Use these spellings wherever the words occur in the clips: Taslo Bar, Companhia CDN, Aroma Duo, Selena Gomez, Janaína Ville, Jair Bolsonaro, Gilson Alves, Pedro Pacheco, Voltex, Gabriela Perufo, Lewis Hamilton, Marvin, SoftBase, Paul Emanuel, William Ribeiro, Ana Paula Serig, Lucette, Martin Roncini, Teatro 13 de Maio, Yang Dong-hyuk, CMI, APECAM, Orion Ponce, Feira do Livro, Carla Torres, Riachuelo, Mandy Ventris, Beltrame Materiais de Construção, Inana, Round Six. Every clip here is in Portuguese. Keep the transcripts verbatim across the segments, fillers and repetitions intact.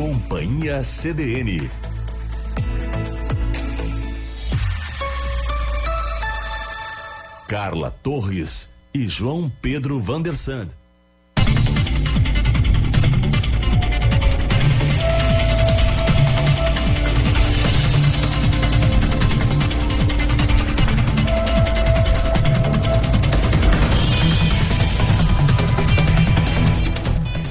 Companhia C D N. Carla Torres e João Pedro Vanderson.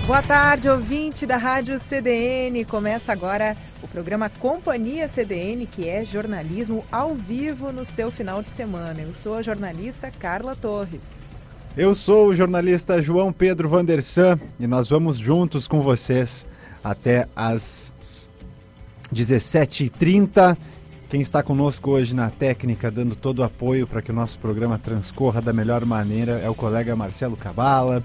Boa tarde, ouvinte da Rádio C D N. Começa agora o programa Companhia C D N, que é jornalismo ao vivo no seu final de semana. Eu sou a jornalista Carla Torres. Eu sou o jornalista João Pedro Vanderson e nós vamos juntos com vocês até às dezessete e trinta. Quem está conosco hoje na técnica, dando todo o apoio para que o nosso programa transcorra da melhor maneira, é o colega Marcelo Cabala.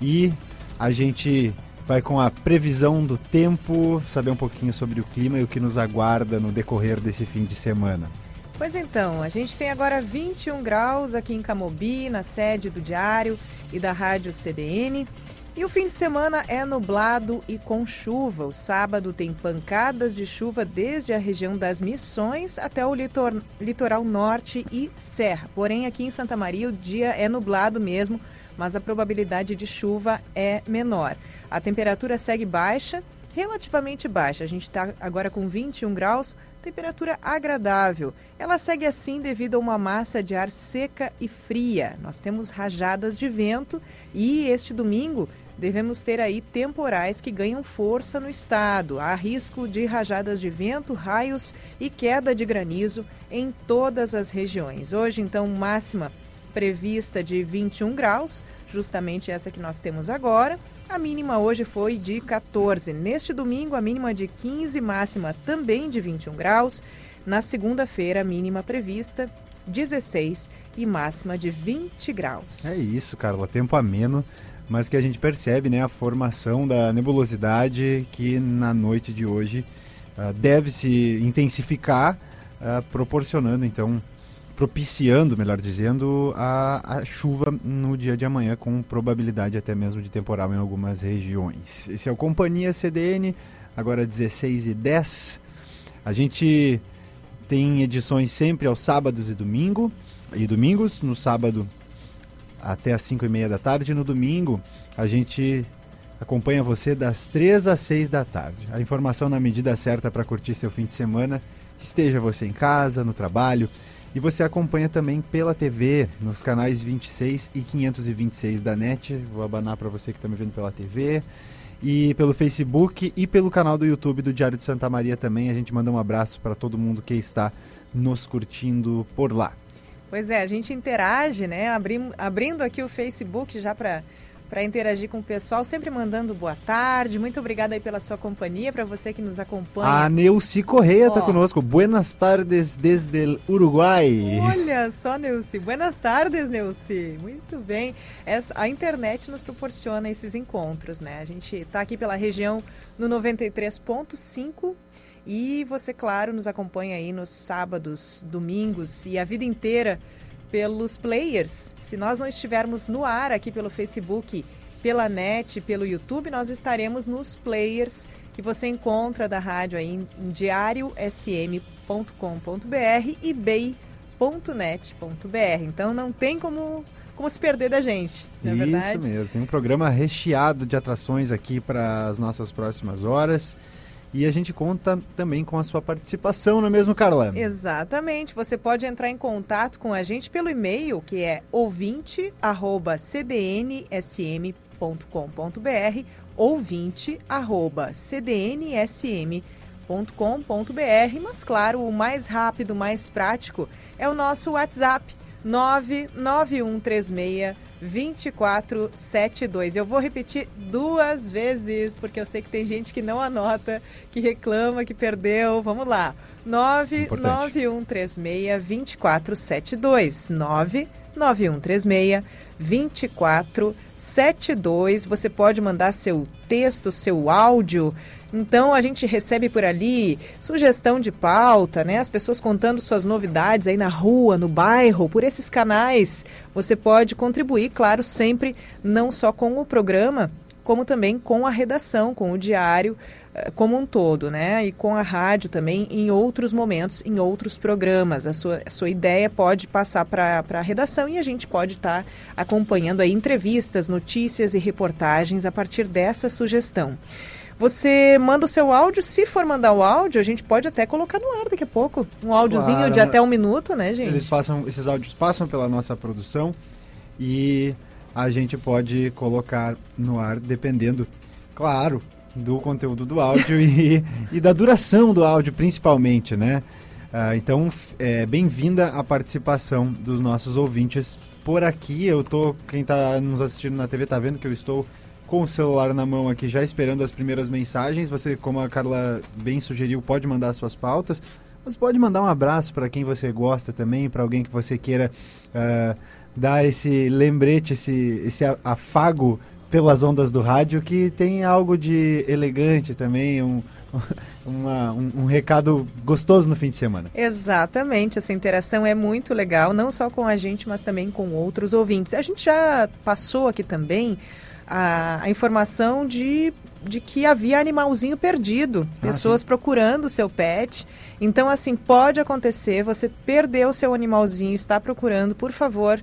E a gente vai com a previsão do tempo, saber um pouquinho sobre o clima e o que nos aguarda no decorrer desse fim de semana. Pois então, a gente tem agora vinte e um graus aqui em Camobi, na sede do Diário e da Rádio C D N. E o fim de semana é nublado e com chuva. O sábado tem pancadas de chuva desde a região das Missões até o litor- litoral norte e serra. Porém, aqui em Santa Maria o dia é nublado mesmo, mas a probabilidade de chuva é menor. A temperatura segue baixa, relativamente baixa. A gente está agora com vinte e um graus, temperatura agradável. Ela segue assim devido a uma massa de ar seca e fria. Nós temos rajadas de vento e este domingo devemos ter aí temporais que ganham força no estado. Há risco de rajadas de vento, raios e queda de granizo em todas as regiões. Hoje, então, máxima prevista de vinte e um graus, justamente essa que nós temos agora. A mínima hoje foi de catorze. Neste domingo, a mínima de quinze, máxima também de vinte e um graus. Na segunda-feira, a mínima prevista dezesseis e máxima de vinte graus. É isso, Carla. Tempo ameno, mas que a gente percebe, né, a formação da nebulosidade que na noite de hoje uh, deve se intensificar, uh, proporcionando, então, propiciando, melhor dizendo, a, a chuva no dia de amanhã, com probabilidade até mesmo de temporal em algumas regiões. Esse é o Companhia C D N, agora dezesseis e dez. A gente tem edições sempre aos sábados e, domingo, e domingos. No sábado até as cinco e meia da tarde, no domingo a gente acompanha você das três às seis da tarde. A informação na medida certa para curtir seu fim de semana, esteja você em casa, no trabalho. E você acompanha também pela T V, nos canais vinte e seis e quinhentos e vinte e seis da Net. Vou abanar para você que está me vendo pela T V. E pelo Facebook e pelo canal do YouTube do Diário de Santa Maria também. A gente manda um abraço para todo mundo que está nos curtindo por lá. Pois é, a gente interage, né? Abrim, abrindo aqui o Facebook já para para interagir com o pessoal, sempre mandando boa tarde. Muito obrigada aí pela sua companhia, para você que nos acompanha. A Neuci Correia está conosco. Buenas tardes desde o Uruguai. Olha só, Neuci. Buenas tardes, Neuci. Muito bem. Essa, a internet nos proporciona esses encontros, né? A gente está aqui pela região no noventa e três ponto cinco e você, claro, nos acompanha aí nos sábados, domingos e a vida inteira pelos players. Se nós não estivermos no ar aqui pelo Facebook, pela Net, pelo YouTube, nós estaremos nos players que você encontra da rádio aí em diário s m ponto com ponto b r e b e i ponto net ponto b r. Então não tem como, como se perder da gente, não é verdade? Isso mesmo, tem um programa recheado de atrações aqui para as nossas próximas horas. E a gente conta também com a sua participação, não é mesmo, Carla? Exatamente. Você pode entrar em contato com a gente pelo e-mail, que é ouvinte arroba c d n s m ponto com ponto b r, ouvinte arroba c d n s m ponto com ponto b r. Mas, claro, o mais rápido, o mais prático é o nosso WhatsApp, nove nove um três seis, dois quatro sete dois. Eu vou repetir duas vezes, porque eu sei que tem gente que não anota, que reclama, que perdeu. Vamos lá. nove nove um três seis, dois quatro sete dois. nove nove um três seis, dois quatro sete dois. Você pode mandar seu texto, seu áudio. Então, a gente recebe por ali sugestão de pauta, né? As pessoas contando suas novidades aí na rua, no bairro, por esses canais. Você pode contribuir, claro, sempre, não só com o programa, como também com a redação, com o diário como um todo, né? E com a rádio também em outros momentos, em outros programas. A sua, a sua ideia pode passar para a redação e a gente pode estar tá acompanhando aí entrevistas, notícias e reportagens a partir dessa sugestão. Você manda o seu áudio, se for mandar o áudio, a gente pode até colocar no ar daqui a pouco. Um áudiozinho claro, de até um minuto, né, gente? Eles passam, esses áudios passam pela nossa produção e a gente pode colocar no ar, dependendo, claro, do conteúdo do áudio e, e da duração do áudio, principalmente, né? Ah, então, é, bem-vinda a participação dos nossos ouvintes por aqui. Eu tô, quem está nos assistindo na T V tá vendo que eu estou com o celular na mão aqui, já esperando as primeiras mensagens. Você, como a Carla bem sugeriu, pode mandar suas pautas, mas pode mandar um abraço para quem você gosta também, para alguém que você queira uh, dar esse lembrete, esse, esse afago pelas ondas do rádio, que tem algo de elegante também, um... Uma, um, um recado gostoso no fim de semana. Exatamente, essa interação é muito legal, não só com a gente, mas também com outros ouvintes. A gente já passou aqui também a, a informação de, de que havia animalzinho perdido, ah, pessoas sim. procurando o seu pet. Então, assim, pode acontecer, você perdeu o seu animalzinho, está procurando, por favor,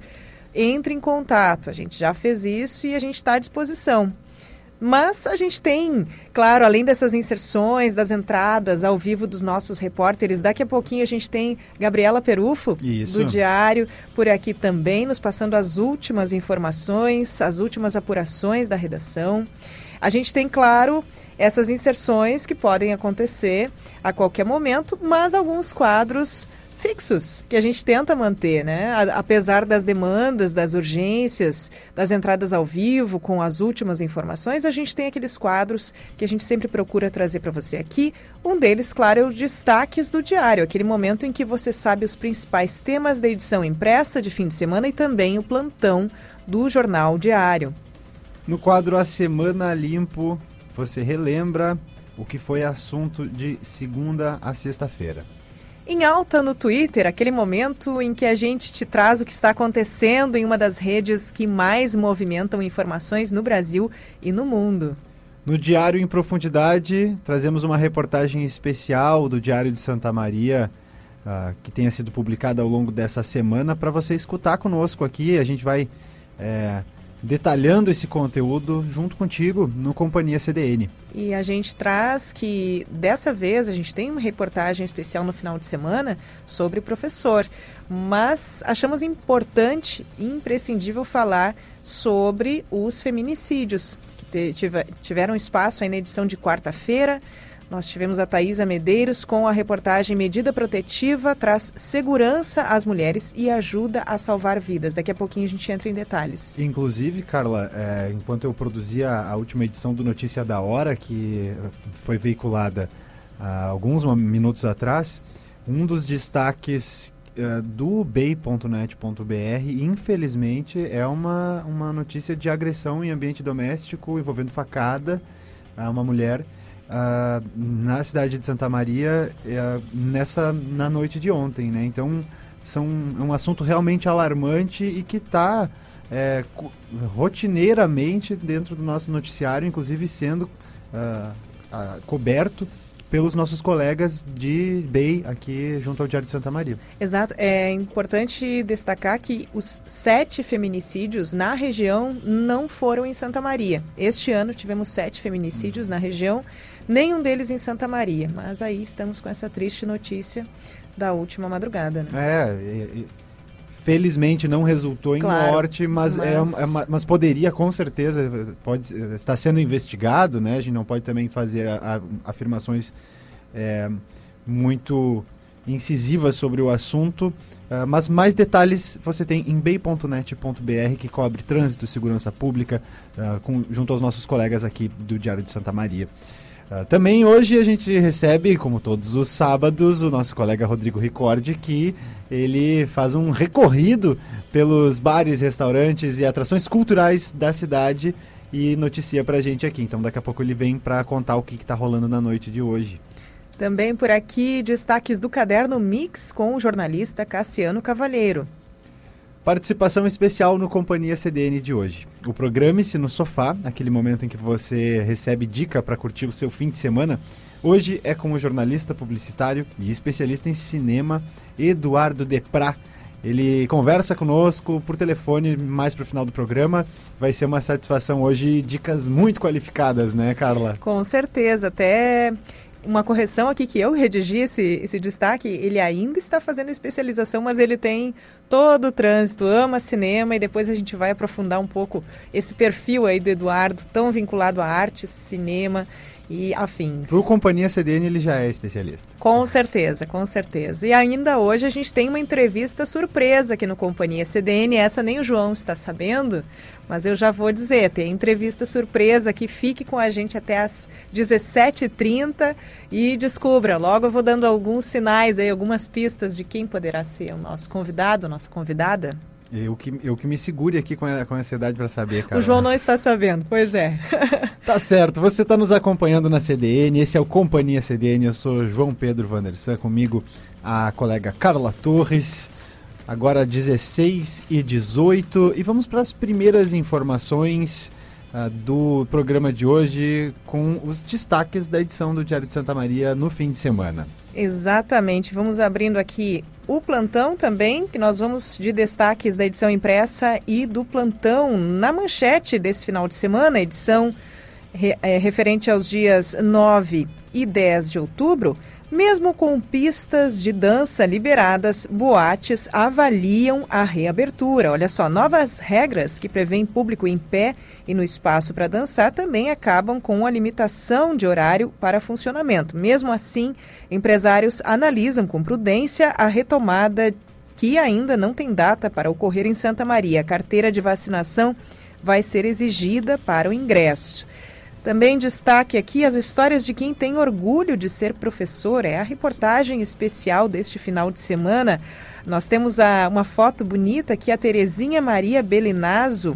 entre em contato. A gente já fez isso e a gente está à disposição. Mas a gente tem, claro, além dessas inserções, das entradas ao vivo dos nossos repórteres, daqui a pouquinho a gente tem Gabriela Perufo, Isso. do Diário, por aqui também, nos passando as últimas informações, as últimas apurações da redação. A gente tem, claro, essas inserções que podem acontecer a qualquer momento, mas alguns quadros fixos, que a gente tenta manter, né? A, apesar das demandas, das urgências, das entradas ao vivo, com as últimas informações, a gente tem aqueles quadros que a gente sempre procura trazer para você aqui. Um deles, claro, é os destaques do diário, aquele momento em que você sabe os principais temas da edição impressa de fim de semana e também o plantão do Jornal Diário. No quadro A Semana Limpo, você relembra o que foi assunto de segunda a sexta-feira. Em alta no Twitter, aquele momento em que a gente te traz o que está acontecendo em uma das redes que mais movimentam informações no Brasil e no mundo. No Diário em Profundidade, trazemos uma reportagem especial do Diário de Santa Maria, uh, que tenha sido publicada ao longo dessa semana, para você escutar conosco aqui. A gente vai é, detalhando esse conteúdo junto contigo no Companhia C D N. E a gente traz que, dessa vez, a gente tem uma reportagem especial no final de semana sobre o professor. Mas achamos importante e imprescindível falar sobre os feminicídios, que tiveram espaço aí na edição de quarta-feira. Nós tivemos a Thaisa Medeiros com a reportagem Medida Protetiva traz segurança às mulheres e ajuda a salvar vidas. Daqui a pouquinho a gente entra em detalhes. Inclusive, Carla, é, enquanto eu produzia a última edição do Notícia da Hora, que foi veiculada há alguns minutos atrás, um dos destaques é, do bey ponto net ponto br, infelizmente, é uma, uma notícia de agressão em ambiente doméstico envolvendo facada a uma mulher. Uh, na cidade de Santa Maria, uh, nessa, na noite de ontem, né? Então, são, é um assunto realmente alarmante e que está é, co- rotineiramente dentro do nosso noticiário, inclusive sendo uh, uh, coberto pelos nossos colegas de B E I aqui junto ao Diário de Santa Maria. Exato. É importante destacar que os sete feminicídios na região não foram em Santa Maria. Este ano tivemos sete feminicídios na região, nenhum deles em Santa Maria. Mas aí estamos com essa triste notícia da última madrugada, né? É, felizmente não resultou em claro, morte, mas, mas... É, é, mas poderia, com certeza, pode, está sendo investigado, né? A gente não pode também fazer a, a, afirmações é, muito incisivas sobre o assunto, é, mas mais detalhes você tem em bey ponto net ponto br, que cobre trânsito, segurança pública, é, com, junto aos nossos colegas aqui do Diário de Santa Maria. Uh, também hoje a gente recebe, como todos os sábados, o nosso colega Rodrigo Ricordi, que ele faz um recorrido pelos bares, restaurantes e atrações culturais da cidade e noticia pra gente aqui. Então daqui a pouco ele vem pra contar o que que tá rolando na noite de hoje. Também por aqui, destaques do Caderno Mix com o jornalista Cassiano Cavalheiro. Participação especial no Companhia C D N de hoje. O Programe-se no Sofá, aquele momento em que você recebe dica para curtir o seu fim de semana, hoje é com o jornalista publicitário e especialista em cinema Eduardo Deprá. Ele conversa conosco por telefone mais para o final do programa. Vai ser uma satisfação hoje, dicas muito qualificadas, né, Carla? Com certeza, até... Uma correção aqui que eu redigi esse, esse destaque, ele ainda está fazendo especialização, mas ele tem todo o trânsito, ama cinema, e depois a gente vai aprofundar um pouco esse perfil aí do Eduardo, tão vinculado à arte, cinema e afins. Pro Companhia C D N ele já é especialista. Com certeza, com certeza. E ainda hoje a gente tem uma entrevista surpresa aqui no Companhia C D N, essa nem o João está sabendo, mas eu já vou dizer, tem entrevista surpresa que fique com a gente até às dezessete e trinta e descubra. Logo eu vou dando alguns sinais aí, algumas pistas de quem poderá ser o nosso convidado, nossa convidada. Eu que, eu que me segure aqui com a, com a ansiedade para saber, cara. O João não está sabendo, pois é. Tá certo, você está nos acompanhando na C D N, esse é o Companhia C D N, eu sou João Pedro Vanderson, comigo a colega Carla Torres, agora dezesseis e dezoito, e vamos para as primeiras informações uh, do programa de hoje com os destaques da edição do Diário de Santa Maria no fim de semana. Exatamente, vamos abrindo aqui o plantão também, que nós vamos de destaques da edição impressa e do plantão. Na manchete desse final de semana, edição re, é, referente aos dias nove e dez de outubro, mesmo com pistas de dança liberadas, boates avaliam a reabertura. Olha só, novas regras que prevêem público em pé e no espaço para dançar também acabam com a limitação de horário para funcionamento. Mesmo assim, empresários analisam com prudência a retomada que ainda não tem data para ocorrer em Santa Maria. A carteira de vacinação vai ser exigida para o ingresso. Também destaque aqui as histórias de quem tem orgulho de ser professor. É a reportagem especial deste final de semana. Nós temos a, uma foto bonita aqui, a Terezinha Maria Bellinazzo,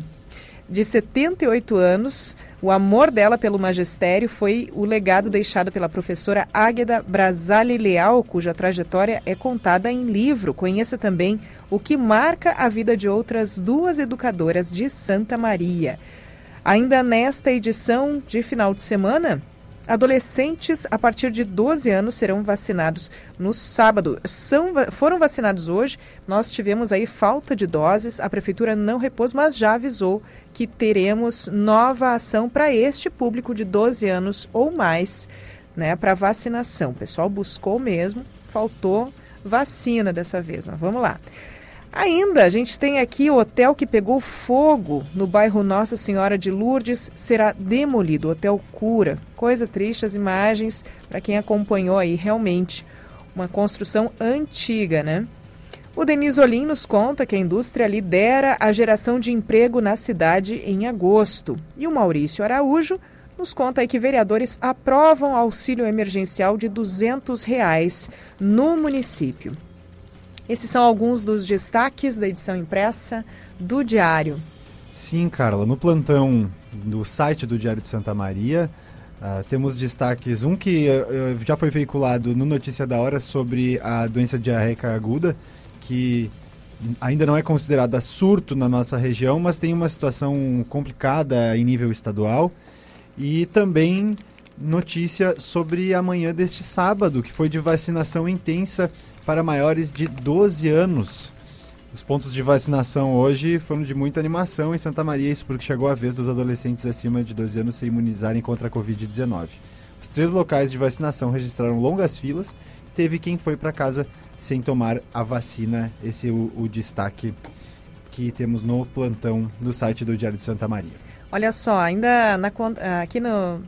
de setenta e oito anos, o amor dela pelo magistério foi o legado deixado pela professora Águeda Brasali Leal, cuja trajetória é contada em livro. Conheça também o que marca a vida de outras duas educadoras de Santa Maria. Ainda nesta edição de final de semana, adolescentes a partir de doze anos serão vacinados no sábado. São, foram vacinados hoje, nós tivemos aí falta de doses, a Prefeitura não repôs, mas já avisou que teremos nova ação para este público de doze anos ou mais, né, para vacinação. O pessoal buscou mesmo, faltou vacina dessa vez, mas vamos lá. Ainda, a gente tem aqui o hotel que pegou fogo no bairro Nossa Senhora de Lourdes, será demolido, o Hotel Cura. Coisa triste as imagens, para quem acompanhou aí, realmente, uma construção antiga, né? O Denis Olim nos conta que a indústria lidera a geração de emprego na cidade em agosto. E o Maurício Araújo nos conta aí que vereadores aprovam auxílio emergencial de duzentos reais no município. Esses são alguns dos destaques da edição impressa do Diário. Sim, Carla. No plantão do site do Diário de Santa Maria, uh, temos destaques. Um que uh, já foi veiculado no Notícia da Hora sobre a doença diarreica aguda, que ainda não é considerada surto na nossa região, mas tem uma situação complicada em nível estadual. E também notícia sobre a manhã deste sábado, que foi de vacinação intensa para maiores de doze anos. Os pontos de vacinação hoje foram de muita animação em Santa Maria, isso porque chegou a vez dos adolescentes acima de doze anos se imunizarem contra a covid dezenove. Os três locais de vacinação registraram longas filas, teve quem foi para casa sem tomar a vacina. Esse é o, o destaque que temos no plantão do site do Diário de Santa Maria. Olha só, ainda na, aqui no...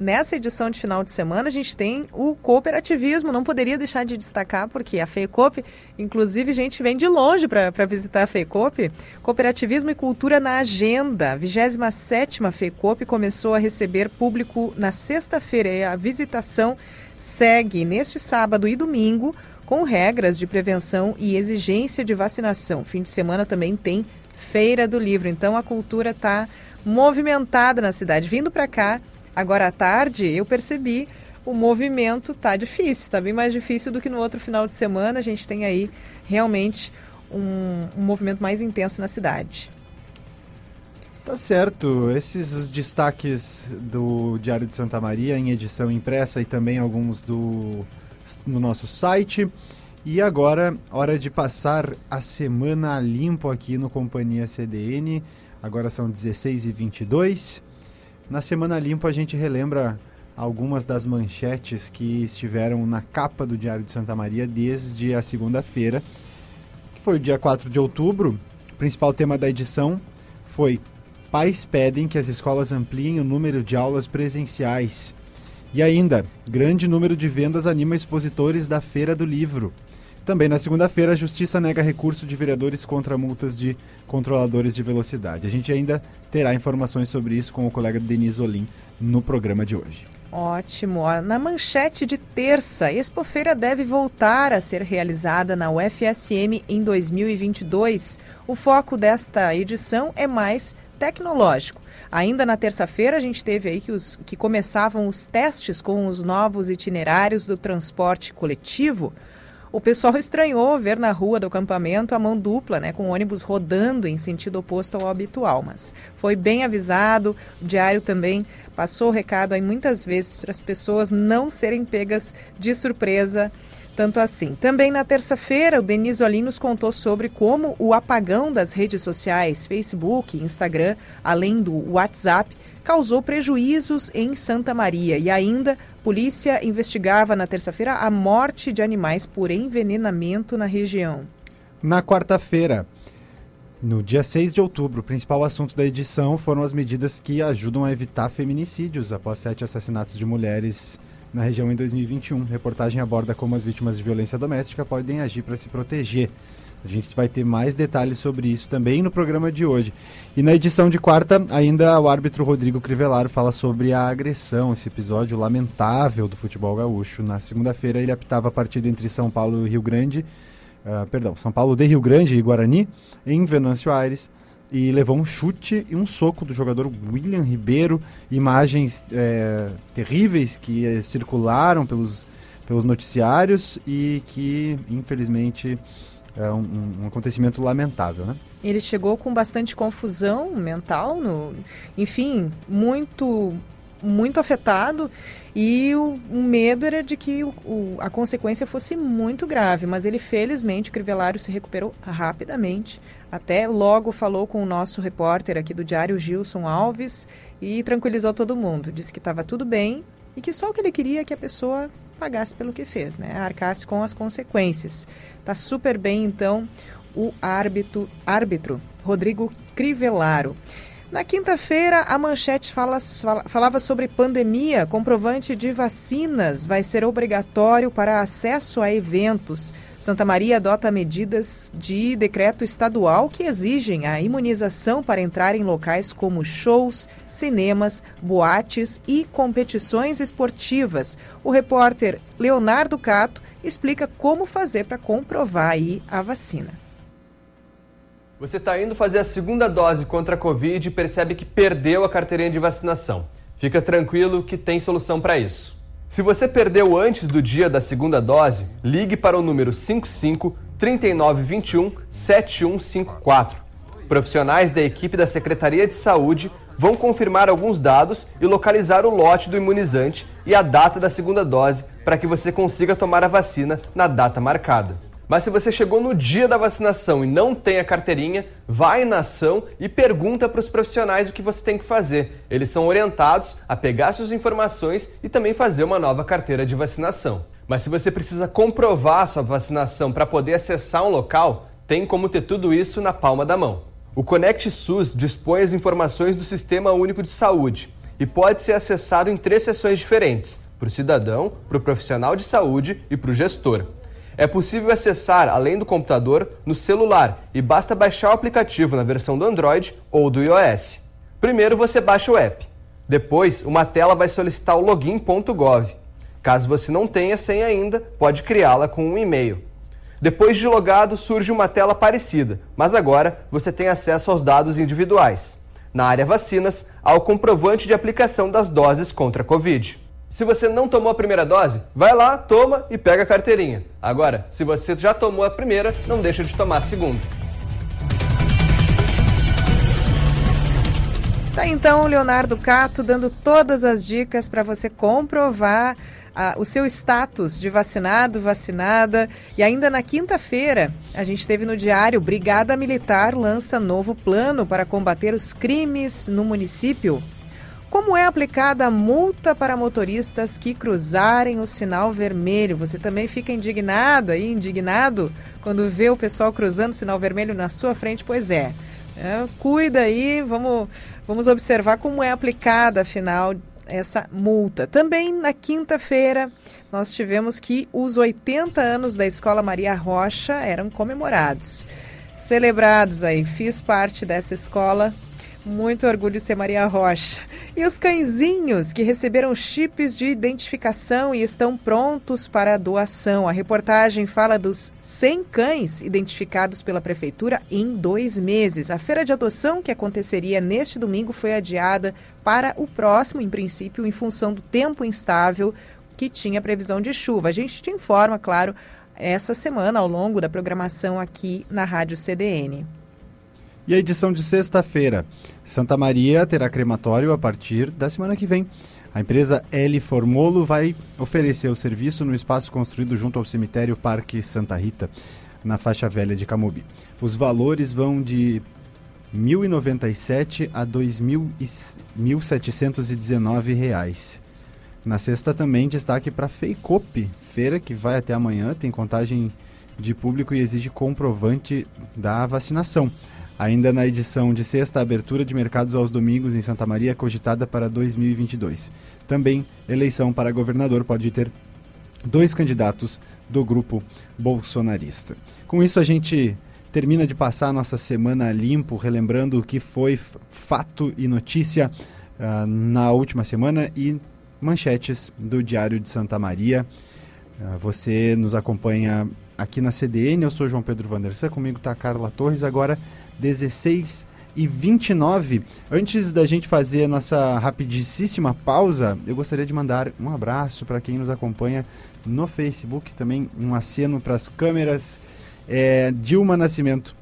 Nessa edição de final de semana, a gente tem o cooperativismo. Não poderia deixar de destacar, porque a FEICOP, inclusive, gente vem de longe para visitar a FEICOP. Cooperativismo e cultura na agenda. A vigésima sétima FEICOP começou a receber público na sexta-feira. E a visitação segue neste sábado e domingo, com regras de prevenção e exigência de vacinação. Fim de semana também tem Feira do Livro. Então, a cultura está movimentada na cidade. Vindo para cá, agora à tarde, eu percebi, o movimento está difícil, está bem mais difícil do que no outro final de semana. A gente tem aí realmente um, um movimento mais intenso na cidade. Tá certo. Esses os destaques do Diário de Santa Maria em edição impressa e também alguns do, do nosso site. E agora, hora de passar a semana a limpo aqui no Companhia C D N. Agora são dezesseis e vinte e dois. Na semana limpo a gente relembra algumas das manchetes que estiveram na capa do Diário de Santa Maria desde a segunda-feira, que foi o dia quatro de outubro. O principal tema da edição foi: pais pedem que as escolas ampliem o número de aulas presenciais. E ainda, grande número de vendas anima expositores da Feira do Livro. Também na segunda-feira, a Justiça nega recurso de vereadores contra multas de controladores de velocidade. A gente ainda terá informações sobre isso com o colega Denis Olim no programa de hoje. Ótimo. Na manchete de terça, Expofeira deve voltar a ser realizada na U F S M em dois mil e vinte e dois. O foco desta edição é mais tecnológico. Ainda na terça-feira, a gente teve aí que, os, que começavam os testes com os novos itinerários do transporte coletivo. O pessoal estranhou ver na rua do acampamento a mão dupla, né, com ônibus rodando em sentido oposto ao habitual, mas foi bem avisado. O Diário também passou o recado aí muitas vezes para as pessoas não serem pegas de surpresa, tanto assim. Também na terça-feira, o Denis Olim nos contou sobre como o apagão das redes sociais, Facebook, Instagram, além do WhatsApp, causou prejuízos em Santa Maria. E ainda, polícia investigava na terça-feira a morte de animais por envenenamento na região. Na quarta-feira, no dia seis de outubro, o principal assunto da edição foram as medidas que ajudam a evitar feminicídios após sete assassinatos de mulheres na região em dois mil e vinte e um. A reportagem aborda como as vítimas de violência doméstica podem agir para se proteger. A gente vai ter mais detalhes sobre isso também no programa de hoje. E na edição de quarta, ainda o árbitro Rodrigo Crivellaro fala sobre a agressão, esse episódio lamentável do futebol gaúcho. Na segunda-feira, ele apitava a partida entre São Paulo e Rio Grande, uh, perdão, São Paulo de Rio Grande e Guarani, em Venâncio Aires, e levou um chute e um soco do jogador William Ribeiro. Imagens é, terríveis que é, circularam pelos, pelos noticiários e que, infelizmente, é um, um acontecimento lamentável, né? Ele chegou com bastante confusão mental, no, enfim, muito, muito afetado, e o, o medo era de que o, o, a consequência fosse muito grave, mas ele, felizmente, o Crivellaro se recuperou rapidamente, até logo falou com o nosso repórter aqui do Diário, Gilson Alves, e tranquilizou todo mundo, disse que estava tudo bem e que só o que ele queria é que a pessoa pagasse pelo que fez, né? Arcasse com as consequências. Tá super bem, então, o árbitro, árbitro Rodrigo Crivellaro. Na quinta-feira, a manchete fala, fala, falava sobre pandemia. Comprovante de vacinas vai ser obrigatório para acesso a eventos. Santa Maria adota medidas de decreto estadual que exigem a imunização para entrar em locais como shows, cinemas, boates e competições esportivas. O repórter Leonardo Cato explica como fazer para comprovar aí a vacina. Você está indo fazer a segunda dose contra a Covid e percebe que perdeu a carteirinha de vacinação. Fica tranquilo que tem solução para isso. Se você perdeu antes do dia da segunda dose, ligue para o número cinco cinco, três nove dois um, sete um cinco quatro. Profissionais da equipe da Secretaria de Saúde vão confirmar alguns dados e localizar o lote do imunizante e a data da segunda dose para que você consiga tomar a vacina na data marcada. Mas se você chegou no dia da vacinação e não tem a carteirinha, vai na ação e pergunta para os profissionais o que você tem que fazer. Eles são orientados a pegar suas informações e também fazer uma nova carteira de vacinação. Mas se você precisa comprovar sua vacinação para poder acessar um local, tem como ter tudo isso na palma da mão. O Conect SUS dispõe as informações do Sistema Único de Saúde e pode ser acessado em três seções diferentes: para o cidadão, para o profissional de saúde e para o gestor. É possível acessar, além do computador, no celular e basta baixar o aplicativo na versão do Android ou do iOS. Primeiro você baixa o app. Depois, uma tela vai solicitar o login ponto gov. Caso você não tenha senha ainda, pode criá-la com um e-mail. Depois de logado, surge uma tela parecida, mas agora você tem acesso aos dados individuais. Na área vacinas, há o comprovante de aplicação das doses contra a Covid. Se você não tomou a primeira dose, vai lá, toma e pega a carteirinha. Agora, se você já tomou a primeira, não deixa de tomar a segunda. Tá, então, o Leonardo Cato dando todas as dicas para você comprovar ah, o seu status de vacinado, vacinada. E ainda na quinta-feira, a gente teve no Diário, Brigada Militar lança novo plano para combater os crimes no município. Como é aplicada a multa para motoristas que cruzarem o sinal vermelho? Você também fica indignada e indignado quando vê o pessoal cruzando o sinal vermelho na sua frente? Pois é. É, cuida aí, vamos, vamos observar como é aplicada, afinal, essa multa. Também na quinta-feira, nós tivemos que os oitenta anos da Escola Maria Rocha eram comemorados. Celebrados aí, fiz parte dessa escola, muito orgulho de ser Maria Rocha. E os cãezinhos que receberam chips de identificação e estão prontos para a doação. A reportagem fala dos cem cães identificados pela Prefeitura em dois meses. A feira de adoção que aconteceria neste domingo foi adiada para o próximo, em princípio, em função do tempo instável que tinha previsão de chuva. A gente te informa, claro, essa semana ao longo da programação aqui na Rádio C D N. E a edição de sexta-feira, Santa Maria terá crematório a partir da semana que vem. A empresa L. Formolo vai oferecer o serviço no espaço construído junto ao cemitério Parque Santa Rita, na faixa velha de Camubi. Os valores vão de mil e noventa e sete reais a dois mil setecentos e dezenove reais. Na sexta também destaque para a FEICOP, feira que vai até amanhã, tem contagem de público e exige comprovante da vacinação. Ainda na edição de sexta, a abertura de mercados aos domingos em Santa Maria é cogitada para dois mil e vinte e dois. Também, eleição para governador pode ter dois candidatos do grupo bolsonarista. Com isso, a gente termina de passar a nossa semana limpo, relembrando o que foi fato e notícia uh, na última semana e manchetes do Diário de Santa Maria. Uh, você nos acompanha aqui na C D N, eu sou João Pedro Vanderson, comigo está a Carla Torres, agora dezesseis e vinte e nove. Antes da gente fazer a nossa rapidíssima pausa, eu gostaria de mandar um abraço para quem nos acompanha no Facebook, também um aceno para as câmeras. É, Dilma Nascimento,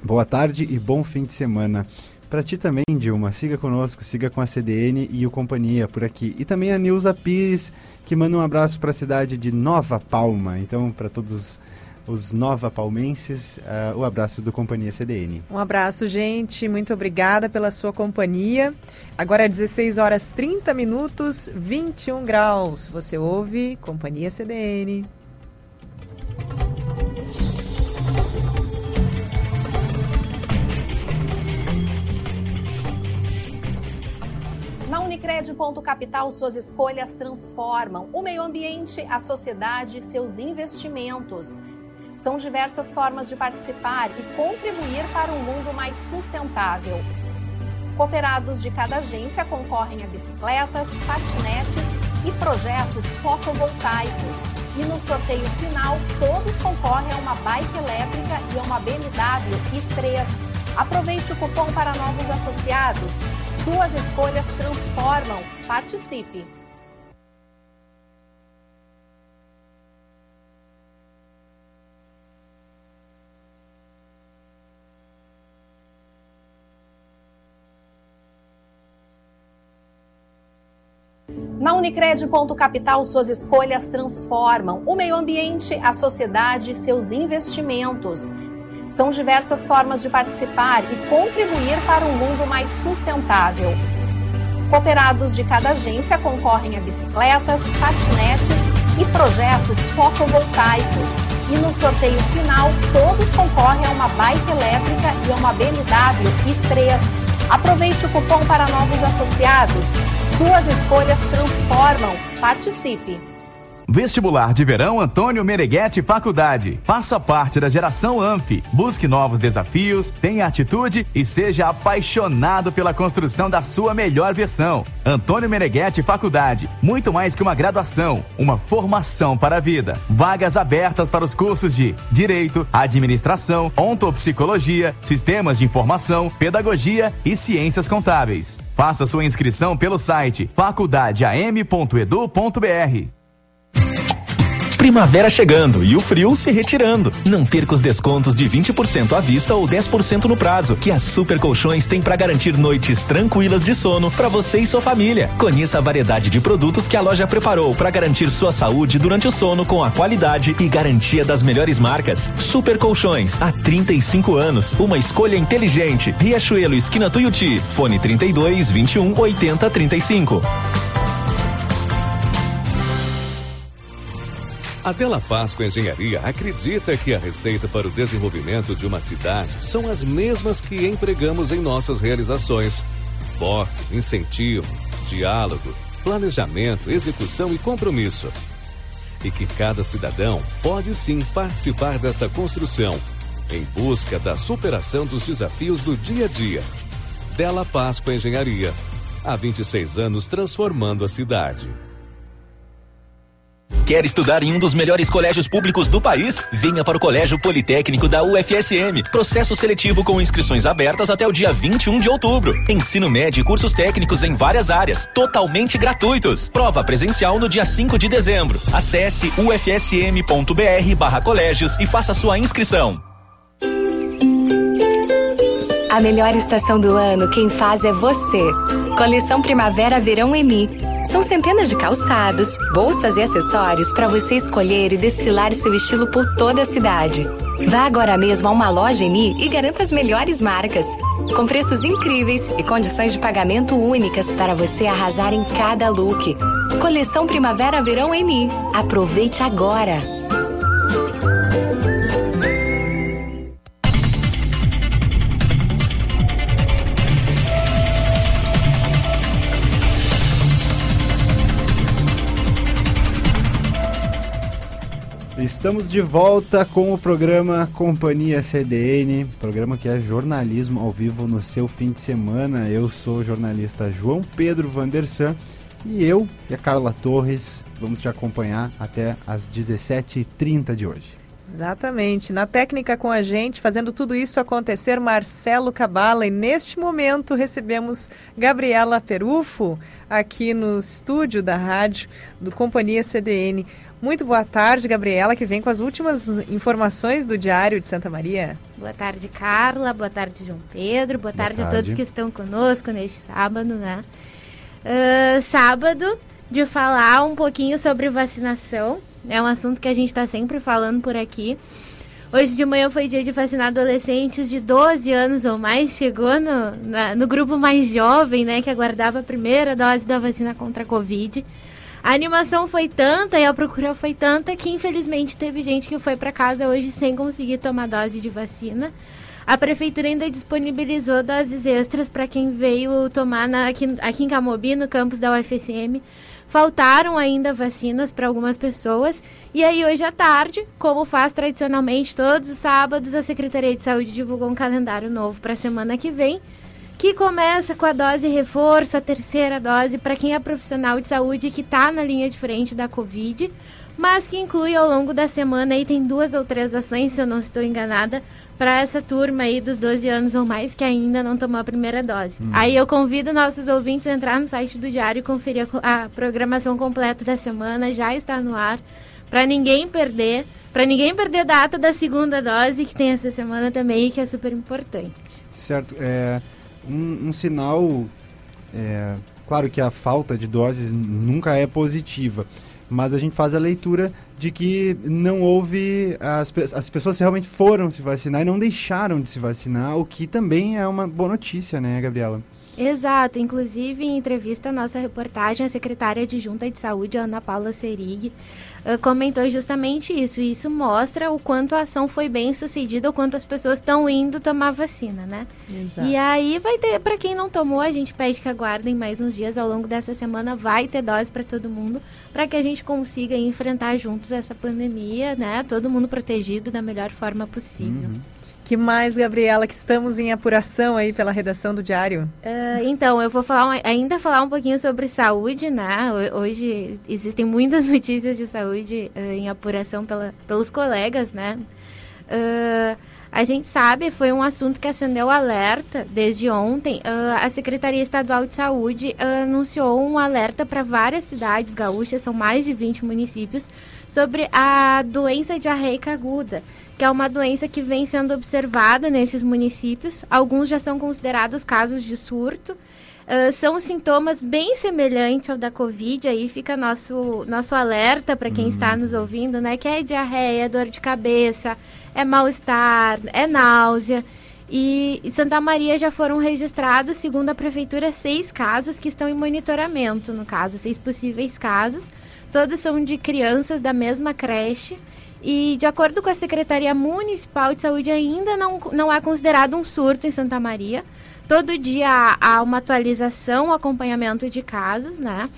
boa tarde e bom fim de semana. Para ti também, Dilma, siga conosco, siga com a C D N e o Companhia por aqui. E também a Nilza Pires, que manda um abraço para a cidade de Nova Palma. Então, para todos os Nova Palmenses, uh, o abraço do Companhia C D N. Um abraço, gente. Muito obrigada pela sua companhia. Agora é dezesseis horas e trinta minutos, vinte e um graus. Você ouve Companhia C D N. Na Unicred.capital, suas escolhas transformam o meio ambiente, a sociedade e seus investimentos. São diversas formas de participar e contribuir para um mundo mais sustentável. Cooperados de cada agência concorrem a bicicletas, patinetes e projetos fotovoltaicos. E no sorteio final, todos concorrem a uma bike elétrica e a uma B M W i três. Aproveite o cupom para novos associados. Suas escolhas transformam. Participe! Na Unicred.capital, suas escolhas transformam o meio ambiente, a sociedade e seus investimentos. São diversas formas de participar e contribuir para um mundo mais sustentável. Cooperados de cada agência concorrem a bicicletas, patinetes e projetos fotovoltaicos. E no sorteio final, todos concorrem a uma bike elétrica e a uma B M W i três. Aproveite o cupom para novos associados. Suas escolhas transformam. Participe! Vestibular de Verão Antônio Meneghetti Faculdade. Faça parte da geração A N F. Busque novos desafios, tenha atitude e seja apaixonado pela construção da sua melhor versão. Antônio Meneghetti Faculdade. Muito mais que uma graduação, uma formação para a vida. Vagas abertas para os cursos de Direito, Administração, Ontopsicologia, Sistemas de Informação, Pedagogia e Ciências Contábeis. Faça sua inscrição pelo site faculdade a m ponto edu ponto b r. Primavera chegando e o frio se retirando. Não perca os descontos de vinte por cento à vista ou dez por cento no prazo, que a Super Colchões tem para garantir noites tranquilas de sono para você e sua família. Conheça a variedade de produtos que a loja preparou para garantir sua saúde durante o sono com a qualidade e garantia das melhores marcas. Super Colchões, há trinta e cinco anos, uma escolha inteligente. Riachuelo, esquina Tuiuti, fone trinta e dois, vinte e um, oitenta, trinta e cinco. A Dela Páscoa Engenharia acredita que a receita para o desenvolvimento de uma cidade são as mesmas que empregamos em nossas realizações. Foco, incentivo, diálogo, planejamento, execução e compromisso. E que cada cidadão pode sim participar desta construção, em busca da superação dos desafios do dia a dia. Dela Páscoa Engenharia, há vinte e seis anos transformando a cidade. Quer estudar em um dos melhores colégios públicos do país? Venha para o Colégio Politécnico da U F S M. Processo seletivo com inscrições abertas até o dia vinte e um de outubro. Ensino médio e cursos técnicos em várias áreas, totalmente gratuitos. Prova presencial no dia cinco de dezembro. Acesse u f s m ponto b r barra colégios e faça sua inscrição. A melhor estação do ano, quem faz é você. Coleção Primavera Verão E N I. São centenas de calçados, bolsas e acessórios para você escolher e desfilar seu estilo por toda a cidade. Vá agora mesmo a uma loja E N I e garanta as melhores marcas, com preços incríveis e condições de pagamento únicas para você arrasar em cada look. Coleção Primavera Verão E N I. Aproveite agora! Estamos de volta com o programa Companhia C D N, programa que é jornalismo ao vivo no seu fim de semana. Eu sou o jornalista João Pedro Vanderson e eu e a Carla Torres vamos te acompanhar até as dezessete e trinta de hoje. Exatamente. Na técnica com a gente, fazendo tudo isso acontecer, Marcelo Cabala. E neste momento recebemos Gabriela Perufo aqui no estúdio da rádio do Companhia C D N. Muito boa tarde, Gabriela, que vem com as últimas informações do Diário de Santa Maria. Boa tarde, Carla. Boa tarde, João Pedro. Boa, boa tarde, tarde a todos que estão conosco neste sábado, né? Uh, sábado, de falar um pouquinho sobre vacinação. É um assunto que a gente está sempre falando por aqui. Hoje de manhã foi dia de vacinar adolescentes de doze anos ou mais. Chegou no, na, no grupo mais jovem, né, que aguardava a primeira dose da vacina contra a Covid. A animação foi tanta e a procura foi tanta que, infelizmente, teve gente que foi para casa hoje sem conseguir tomar dose de vacina. A prefeitura ainda disponibilizou doses extras para quem veio tomar na, aqui, aqui em Camobi, no campus da U F S M. Faltaram ainda vacinas para algumas pessoas. E aí, hoje à tarde, como faz tradicionalmente todos os sábados, a Secretaria de Saúde divulgou um calendário novo para a semana que vem, que começa com a dose reforço, a terceira dose, para quem é profissional de saúde e que está na linha de frente da Covid, mas que inclui ao longo da semana, aí tem duas ou três ações, se eu não estou enganada, para essa turma aí dos doze anos ou mais que ainda não tomou a primeira dose. Hum. Aí eu convido nossos ouvintes a entrar no site do Diário e conferir a programação completa da semana, já está no ar, para ninguém perder, para ninguém perder a data da segunda dose que tem essa semana também e que é super importante. Certo, é um, um sinal, é, claro que a falta de doses nunca é positiva, mas a gente faz a leitura de que não houve, as, as pessoas realmente foram se vacinar e não deixaram de se vacinar, o que também é uma boa notícia, né, Gabriela? Exato, inclusive em entrevista à nossa reportagem, a secretária adjunta de saúde, Ana Paula Serig, comentou justamente isso, e isso mostra o quanto a ação foi bem sucedida, o quanto as pessoas estão indo tomar vacina, né? Exato. E aí vai ter, para quem não tomou, a gente pede que aguardem mais uns dias, ao longo dessa semana vai ter dose para todo mundo, para que a gente consiga enfrentar juntos essa pandemia, né? Todo mundo protegido da melhor forma possível. Uhum. Que mais, Gabriela, que estamos em apuração aí pela redação do Diário? Uh, então, eu vou falar, ainda falar um pouquinho sobre saúde, né? Hoje existem muitas notícias de saúde uh, em apuração pela, pelos colegas, né? Uh, a gente sabe, foi um assunto que acendeu alerta desde ontem. Uh, a Secretaria Estadual de Saúde uh, anunciou um alerta para várias cidades gaúchas, são mais de vinte municípios, sobre a doença diarreica aguda, que é uma doença que vem sendo observada nesses municípios. Alguns já são considerados casos de surto. Uh, são sintomas bem semelhantes ao da Covid. Aí fica nosso, nosso alerta para quem uhum. está nos ouvindo, né? Que é diarreia, é dor de cabeça, é mal-estar, é náusea. E em Santa Maria já foram registrados, segundo a Prefeitura, seis casos que estão em monitoramento, no caso. Seis possíveis casos. Todos são de crianças da mesma creche. E, de acordo com a Secretaria Municipal de Saúde, ainda não, não é considerado um surto em Santa Maria. Todo dia há uma atualização, um acompanhamento de casos, né?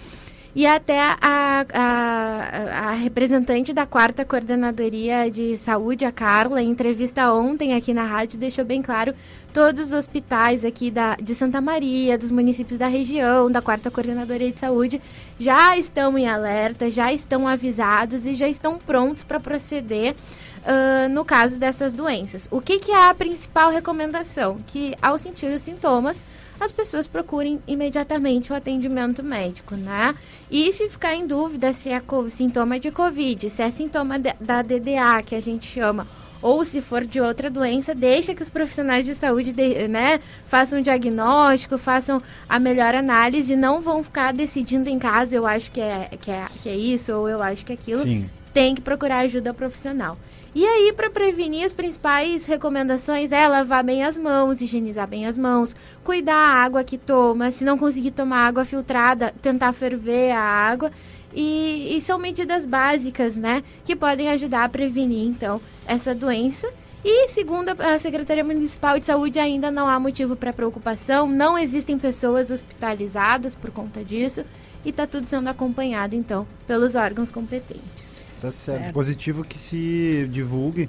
E até a, a, a representante da quarta Coordenadoria de Saúde, a Carla, em entrevista ontem aqui na rádio, deixou bem claro todos os hospitais aqui da, de Santa Maria, dos municípios da região, da quarta Coordenadoria de Saúde, já estão em alerta, já estão avisados e já estão prontos para proceder uh, no caso dessas doenças. O que, que é a principal recomendação? Que ao sentir os sintomas, as pessoas procurem imediatamente o atendimento médico, né? E se ficar em dúvida se é co- sintoma de Covid, se é sintoma de, da D D A, que a gente chama, ou se for de outra doença, deixa que os profissionais de saúde, de, né, façam um diagnóstico, façam a melhor análise, não vão ficar decidindo em casa, eu acho que é, que é, que é isso, ou eu acho que é aquilo. Sim. Tem que procurar ajuda profissional. E aí, para prevenir, as principais recomendações é lavar bem as mãos, higienizar bem as mãos, cuidar da água que toma, se não conseguir tomar água filtrada, tentar ferver a água. E, e são medidas básicas, né, que podem ajudar a prevenir, então, essa doença. E, segundo a Secretaria Municipal de Saúde, ainda não há motivo para preocupação, não existem pessoas hospitalizadas por conta disso e está tudo sendo acompanhado, então, pelos órgãos competentes. Tá certo. certo. Positivo que se divulgue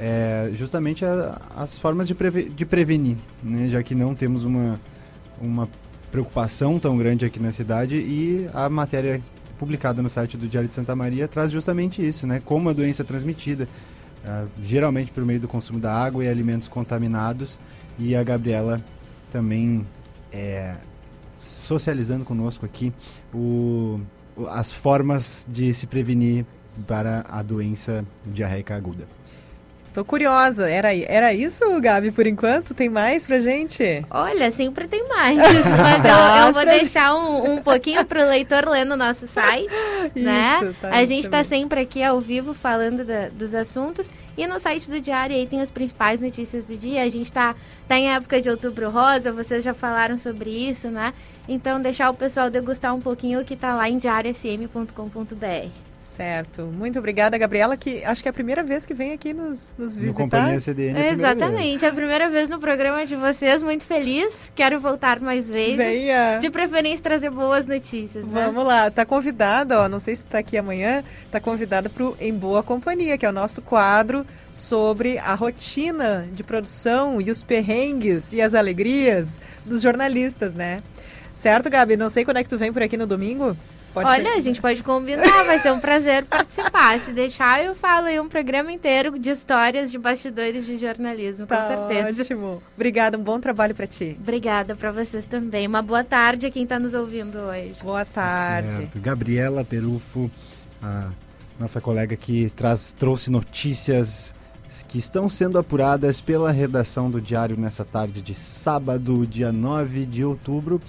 é, justamente a, as formas de, preve- de prevenir, né? Já que não temos uma, uma preocupação tão grande aqui na cidade, e a matéria publicada no site do Diário de Santa Maria traz justamente isso, né? Como a doença é transmitida, uh, geralmente por meio do consumo da água e alimentos contaminados, e a Gabriela também é, socializando conosco aqui o, as formas de se prevenir para a doença diarreica aguda. Tô curiosa, era, era isso, Gabi, por enquanto? Tem mais pra gente? Olha, sempre tem mais, mas eu, eu vou deixar um, um pouquinho pro leitor ler no nosso site, né? Isso, tá, a gente está sempre aqui ao vivo falando da, dos assuntos, e no site do Diário aí tem as principais notícias do dia. A gente está tá em época de Outubro Rosa, vocês já falaram sobre isso, né? Então deixar o pessoal degustar um pouquinho o que tá lá em diário s m ponto com ponto b r. Certo. Muito obrigada, Gabriela, que acho que é a primeira vez que vem aqui nos, nos visitar. No Companhia C D N. É, exatamente. É a primeira vez no programa de vocês. Muito feliz. Quero voltar mais vezes. Venha. De preferência trazer boas notícias, né? Vamos lá. Tá convidada, ó, não sei se está aqui amanhã, tá convidada para o Em Boa Companhia, que é o nosso quadro sobre a rotina de produção e os perrengues e as alegrias dos jornalistas, né? Certo, Gabi? Não sei quando é que tu vem por aqui no domingo. Pode Olha, ser. A gente pode combinar, vai ser um prazer participar. Se deixar, eu falo aí um programa inteiro de histórias de bastidores de jornalismo, tá, com certeza. Ótimo. Obrigada, um bom trabalho para ti. Obrigada para vocês também. Uma boa tarde a quem está nos ouvindo hoje. Boa tarde. Certo. Gabriela Perufo, a nossa colega que traz, trouxe notícias que estão sendo apuradas pela redação do Diário nessa tarde de sábado, dia nove de outubro.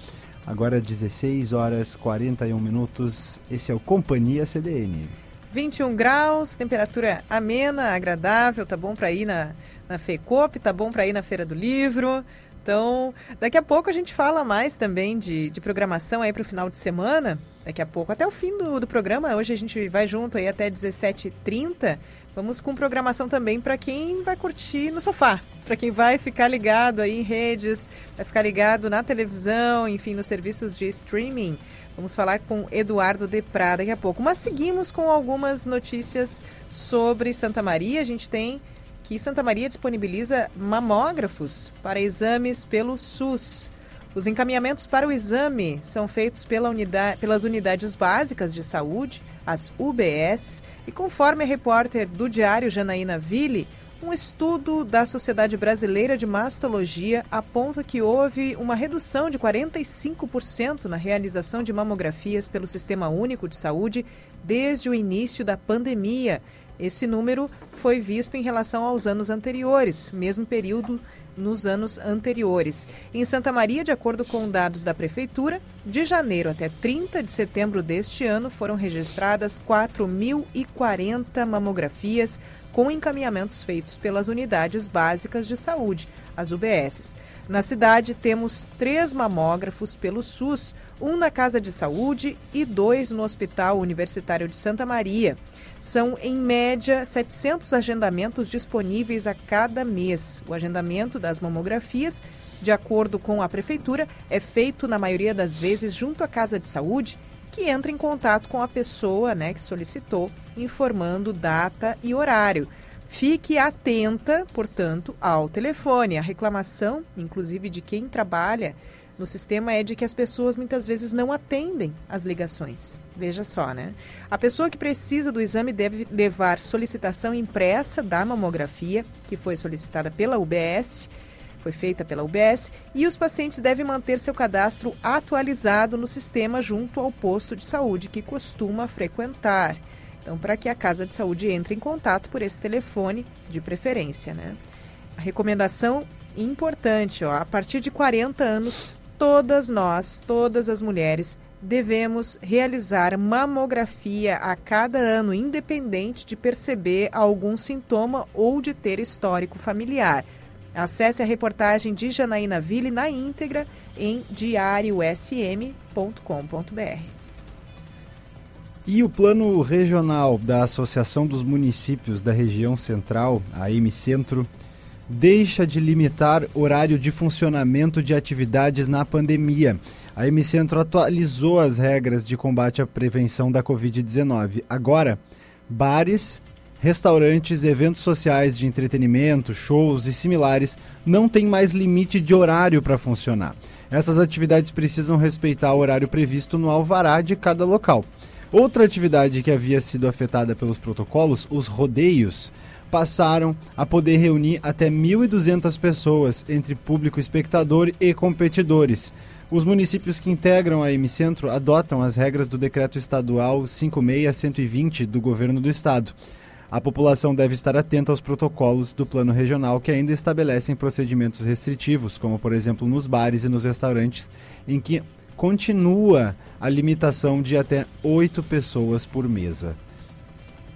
Agora dezesseis horas e quarenta e um minutos, esse é o Companhia C D N. vinte e um graus, temperatura amena, agradável, tá bom para ir na, na FEICOP, tá bom para ir na Feira do Livro, Então, daqui a pouco a gente fala mais também de, de programação aí para o final de semana. Daqui a pouco, até o fim do, do programa, hoje a gente vai junto aí até dezessete e trinta. Vamos com programação também para quem vai curtir no sofá, para quem vai ficar ligado aí em redes, vai ficar ligado na televisão, enfim, nos serviços de streaming. Vamos falar com Eduardo Deprá daqui a pouco. Mas seguimos com algumas notícias sobre Santa Maria. A gente tem que Santa Maria disponibiliza mamógrafos para exames pelo SUS. Os encaminhamentos para o exame são feitos pela unidade, pelas unidades básicas de saúde, as U B S, e conforme a repórter do Diário Janaína Ville, um estudo da Sociedade Brasileira de Mastologia aponta que houve uma redução de quarenta e cinco por cento na realização de mamografias pelo Sistema Único de Saúde desde o início da pandemia. Esse número foi visto em relação aos anos anteriores, mesmo período nos anos anteriores. Em Santa Maria, de acordo com dados da Prefeitura, de janeiro até trinta de setembro deste ano foram registradas quatro mil e quarenta mamografias com encaminhamentos feitos pelas unidades básicas de saúde, as U B S. Na cidade, temos três mamógrafos pelo SUS, um na Casa de Saúde e dois no Hospital Universitário de Santa Maria. São, em média, setecentos agendamentos disponíveis a cada mês. O agendamento das mamografias, de acordo com a Prefeitura, é feito, na maioria das vezes, junto à Casa de Saúde, que entra em contato com a pessoa, né, que solicitou, informando data e horário. Fique atenta, portanto, ao telefone. A reclamação, inclusive, de quem trabalha no sistema é de que as pessoas muitas vezes não atendem as ligações. Veja só, né? A pessoa que precisa do exame deve levar solicitação impressa da mamografia, que foi solicitada pela U B S, foi feita pela U B S, e os pacientes devem manter seu cadastro atualizado no sistema junto ao posto de saúde que costuma frequentar. Então, para que a Casa de Saúde entre em contato por esse telefone, de preferência, né? A recomendação importante, ó, a partir de quarenta anos, todas nós, todas as mulheres, devemos realizar mamografia a cada ano, independente de perceber algum sintoma ou de ter histórico familiar. Acesse a reportagem de Janaína Ville na íntegra em diário s m ponto com ponto b r. E o Plano Regional da Associação dos Municípios da Região Central, a M-Centro, deixa de limitar horário de funcionamento de atividades na pandemia. A M-Centro atualizou as regras de combate à prevenção da covid dezenove. Agora, bares, restaurantes, eventos sociais de entretenimento, shows e similares não têm mais limite de horário para funcionar. Essas atividades precisam respeitar o horário previsto no alvará de cada local. Outra atividade que havia sido afetada pelos protocolos, os rodeios, passaram a poder reunir até mil e duzentas pessoas entre público espectador e competidores. Os municípios que integram a M-Centro adotam as regras do Decreto Estadual cinquenta e seis cento e vinte do Governo do Estado. A população deve estar atenta aos protocolos do plano regional que ainda estabelecem procedimentos restritivos, como, por exemplo, nos bares e nos restaurantes, em que continua a limitação de até oito pessoas por mesa.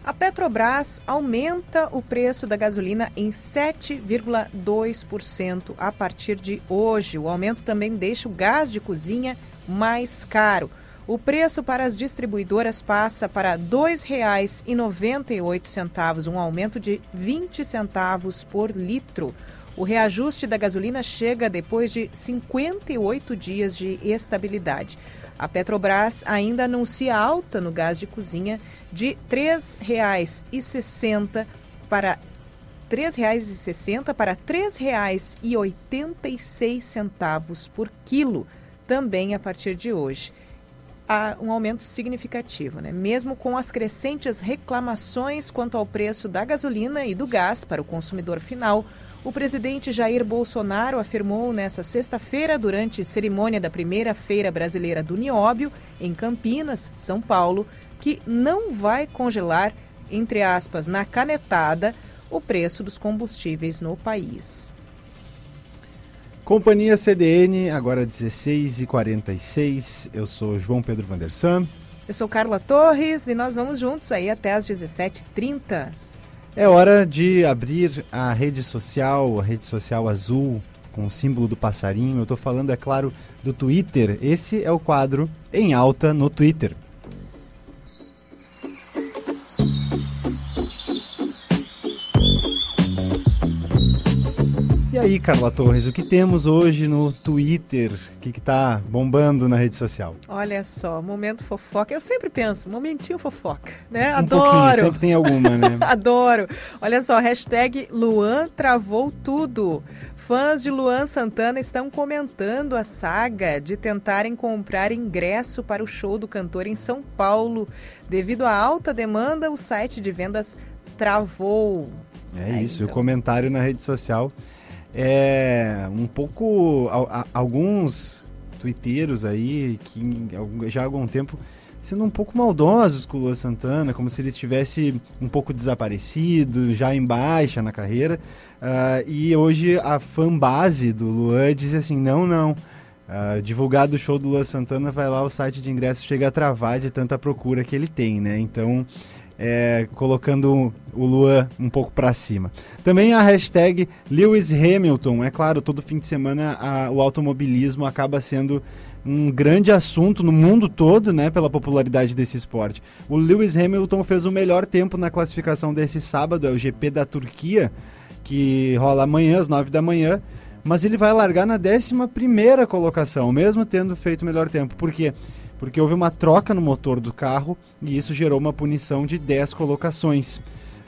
A Petrobras aumenta o preço da gasolina em sete vírgula dois por cento a partir de hoje. O aumento também deixa o gás de cozinha mais caro. O preço para as distribuidoras passa para dois reais e noventa e oito centavos, um aumento de vinte centavos por litro. O reajuste da gasolina chega depois de cinquenta e oito dias de estabilidade. A Petrobras ainda anuncia alta no gás de cozinha de três reais e sessenta centavos para três reais e sessenta centavos para três reais e oitenta e seis centavos por quilo, também a partir de hoje. Há um aumento significativo, né? Mesmo com as crescentes reclamações quanto ao preço da gasolina e do gás para o consumidor final, o presidente Jair Bolsonaro afirmou nesta sexta-feira, durante cerimônia da primeira Feira Brasileira do Nióbio, em Campinas, São Paulo, que não vai congelar, entre aspas, na canetada, o preço dos combustíveis no país. Companhia C D N, agora dezesseis e quarenta e seis, eu sou João Pedro Vanderson. Eu sou Carla Torres e nós vamos juntos aí até às dezessete e trinta. É hora de abrir a rede social, a rede social azul, com o símbolo do passarinho. Eu tô falando, é claro, do Twitter. Esse é o quadro Em Alta no Twitter. E aí, Carla Torres, o que temos hoje no Twitter? O que está bombando na rede social? Olha só, momento fofoca. Eu sempre penso, momentinho fofoca, né? Um Adoro. Pouquinho, sempre tem alguma, né? Adoro. Olha só, hashtag Luan travou tudo. Fãs de Luan Santana estão comentando a saga de tentarem comprar ingresso para o show do cantor em São Paulo. Devido à alta demanda, o site de vendas travou. É, é isso, então. O comentário na rede social... É, um pouco, a, a, alguns tuiteiros aí, que já há algum tempo, sendo um pouco maldosos com o Luan Santana, como se ele estivesse um pouco desaparecido, já em baixa na carreira, uh, e hoje a fanbase do Luan diz assim, não, não, uh, divulgado o show do Luan Santana, vai lá, o site de ingressos chega a travar de tanta procura que ele tem, né, então... É, colocando o Luan um pouco para cima. Também a hashtag Lewis Hamilton. É claro, todo fim de semana a, o automobilismo acaba sendo um grande assunto no mundo todo, né, pela popularidade desse esporte. O Lewis Hamilton fez o melhor tempo na classificação desse sábado, é o G P da Turquia, que rola amanhã, às nove da manhã, mas ele vai largar na décima primeira colocação, mesmo tendo feito o melhor tempo. Por quê? Porque houve uma troca no motor do carro e isso gerou uma punição de dez colocações.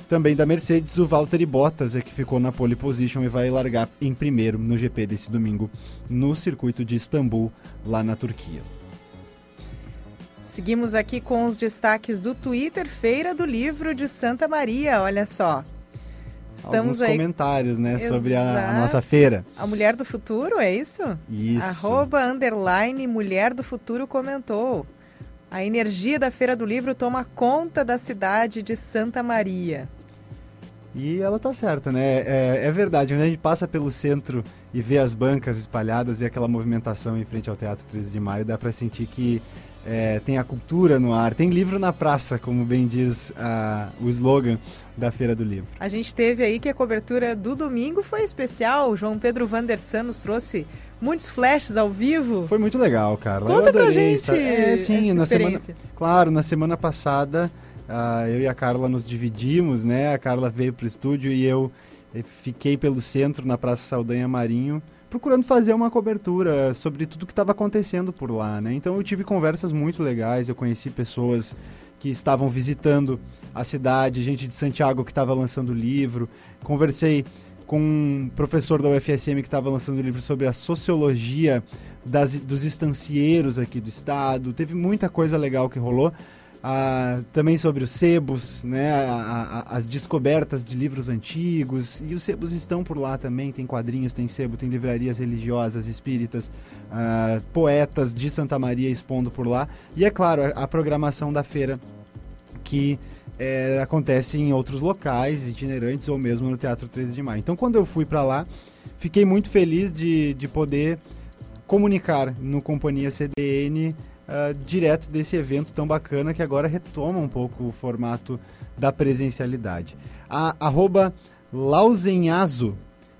Também da Mercedes, o Valtteri Bottas é que ficou na pole position e vai largar em primeiro no G P desse domingo, no circuito de Istambul, lá na Turquia. Seguimos aqui com os destaques do Twitter, Feira do Livro de Santa Maria, olha só. Estamos Alguns aí... comentários, né, Exato. Sobre a, a nossa feira. A Mulher do Futuro, é isso? Isso. Arroba, underline, Mulher do Futuro comentou. A energia da Feira do Livro toma conta da cidade de Santa Maria. E ela tá certa, né? É, é verdade, quando a gente passa pelo centro e vê as bancas espalhadas, vê aquela movimentação em frente ao Teatro treze de maio, dá para sentir que É, tem a cultura no ar, tem livro na praça, como bem diz a, o slogan da Feira do Livro. A gente teve aí que a cobertura do domingo foi especial, o João Pedro Vanderson nos trouxe muitos flashes ao vivo. Foi muito legal, Carla. Conta pra gente é, sim, essa experiência. Na semana, claro, na semana passada uh, eu e a Carla nos dividimos, né? A Carla veio pro estúdio e eu fiquei pelo centro, na Praça Saldanha Marinho, procurando fazer uma cobertura sobre tudo que estava acontecendo por lá, né? Então eu tive conversas muito legais, eu conheci pessoas que estavam visitando a cidade, gente de Santiago que estava lançando livro, conversei com um professor da U F S M que estava lançando livro sobre a sociologia das, dos estancieiros aqui do estado, teve muita coisa legal que rolou, ah, também sobre os sebos, né? a, a, as descobertas de livros antigos, e os sebos estão por lá também, tem quadrinhos, tem sebo, tem livrarias religiosas, espíritas, ah, poetas de Santa Maria expondo por lá, e é claro, a, a programação da feira que é, acontece em outros locais, itinerantes ou mesmo no Teatro treze de maio. Então quando eu fui para lá, fiquei muito feliz de, de poder comunicar no Companhia C D N Uh, direto desse evento tão bacana que agora retoma um pouco o formato da presencialidade. A arroba Lausenhazo,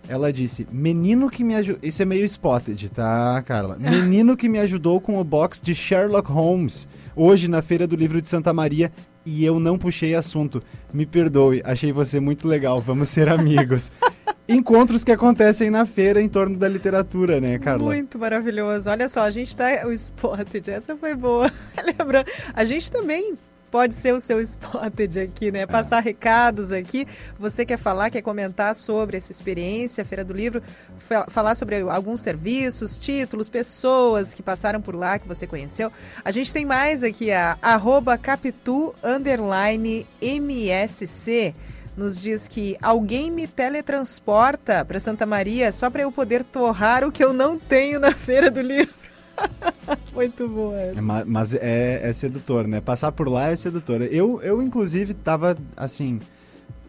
ela disse, menino que me ajudou... Isso é meio spotted, tá, Carla? Menino que me ajudou com o box de Sherlock Holmes, hoje na Feira do Livro de Santa Maria, e eu não puxei assunto. Me perdoe, achei você muito legal, vamos ser amigos. Encontros que acontecem na feira em torno da literatura, né, Carla? Muito maravilhoso. Olha só, a gente tá... O Spotted, essa foi boa. Lembra? A gente também pode ser o seu Spotted aqui, né? Passar é. recados aqui. Você quer falar, quer comentar sobre essa experiência, Feira do Livro, falar sobre alguns serviços, títulos, pessoas que passaram por lá, que você conheceu. A gente tem mais aqui, a arroba Capitu, underline, M S C. Nos diz que alguém me teletransporta para Santa Maria só para eu poder torrar o que eu não tenho na Feira do Livro. Muito boa essa. É, mas é, é sedutor, né? Passar por lá é sedutor. Eu, eu inclusive, estava assim...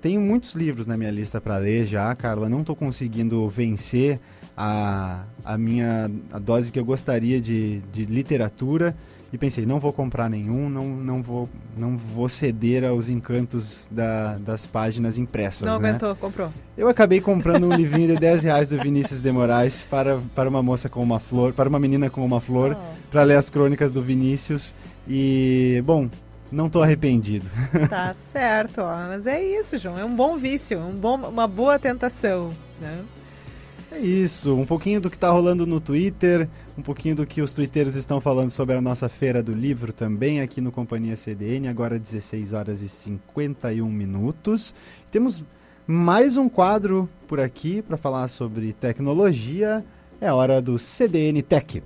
tenho muitos livros na minha lista para ler já, Carla. Não estou conseguindo vencer a, a minha a dose que eu gostaria de, de literatura. E pensei, não vou comprar nenhum, não, não, vou, não vou ceder aos encantos da, das páginas impressas. Não, né? Aumentou, comprou. Eu acabei comprando um livrinho de dez reais do Vinícius de Moraes para, para uma moça com uma flor, para uma menina com uma flor, oh. para ler as crônicas do Vinícius. E, bom, não tô arrependido. Tá certo, ó. Mas é isso, João. É um bom vício, um bom, uma boa tentação, né? É isso, um pouquinho do que está rolando no Twitter, um pouquinho do que os twitteiros estão falando sobre a nossa Feira do Livro também, aqui no Companhia C D N, agora dezesseis horas e cinquenta e um minutos. Temos mais um quadro por aqui para falar sobre tecnologia, é a hora do C D N Tech.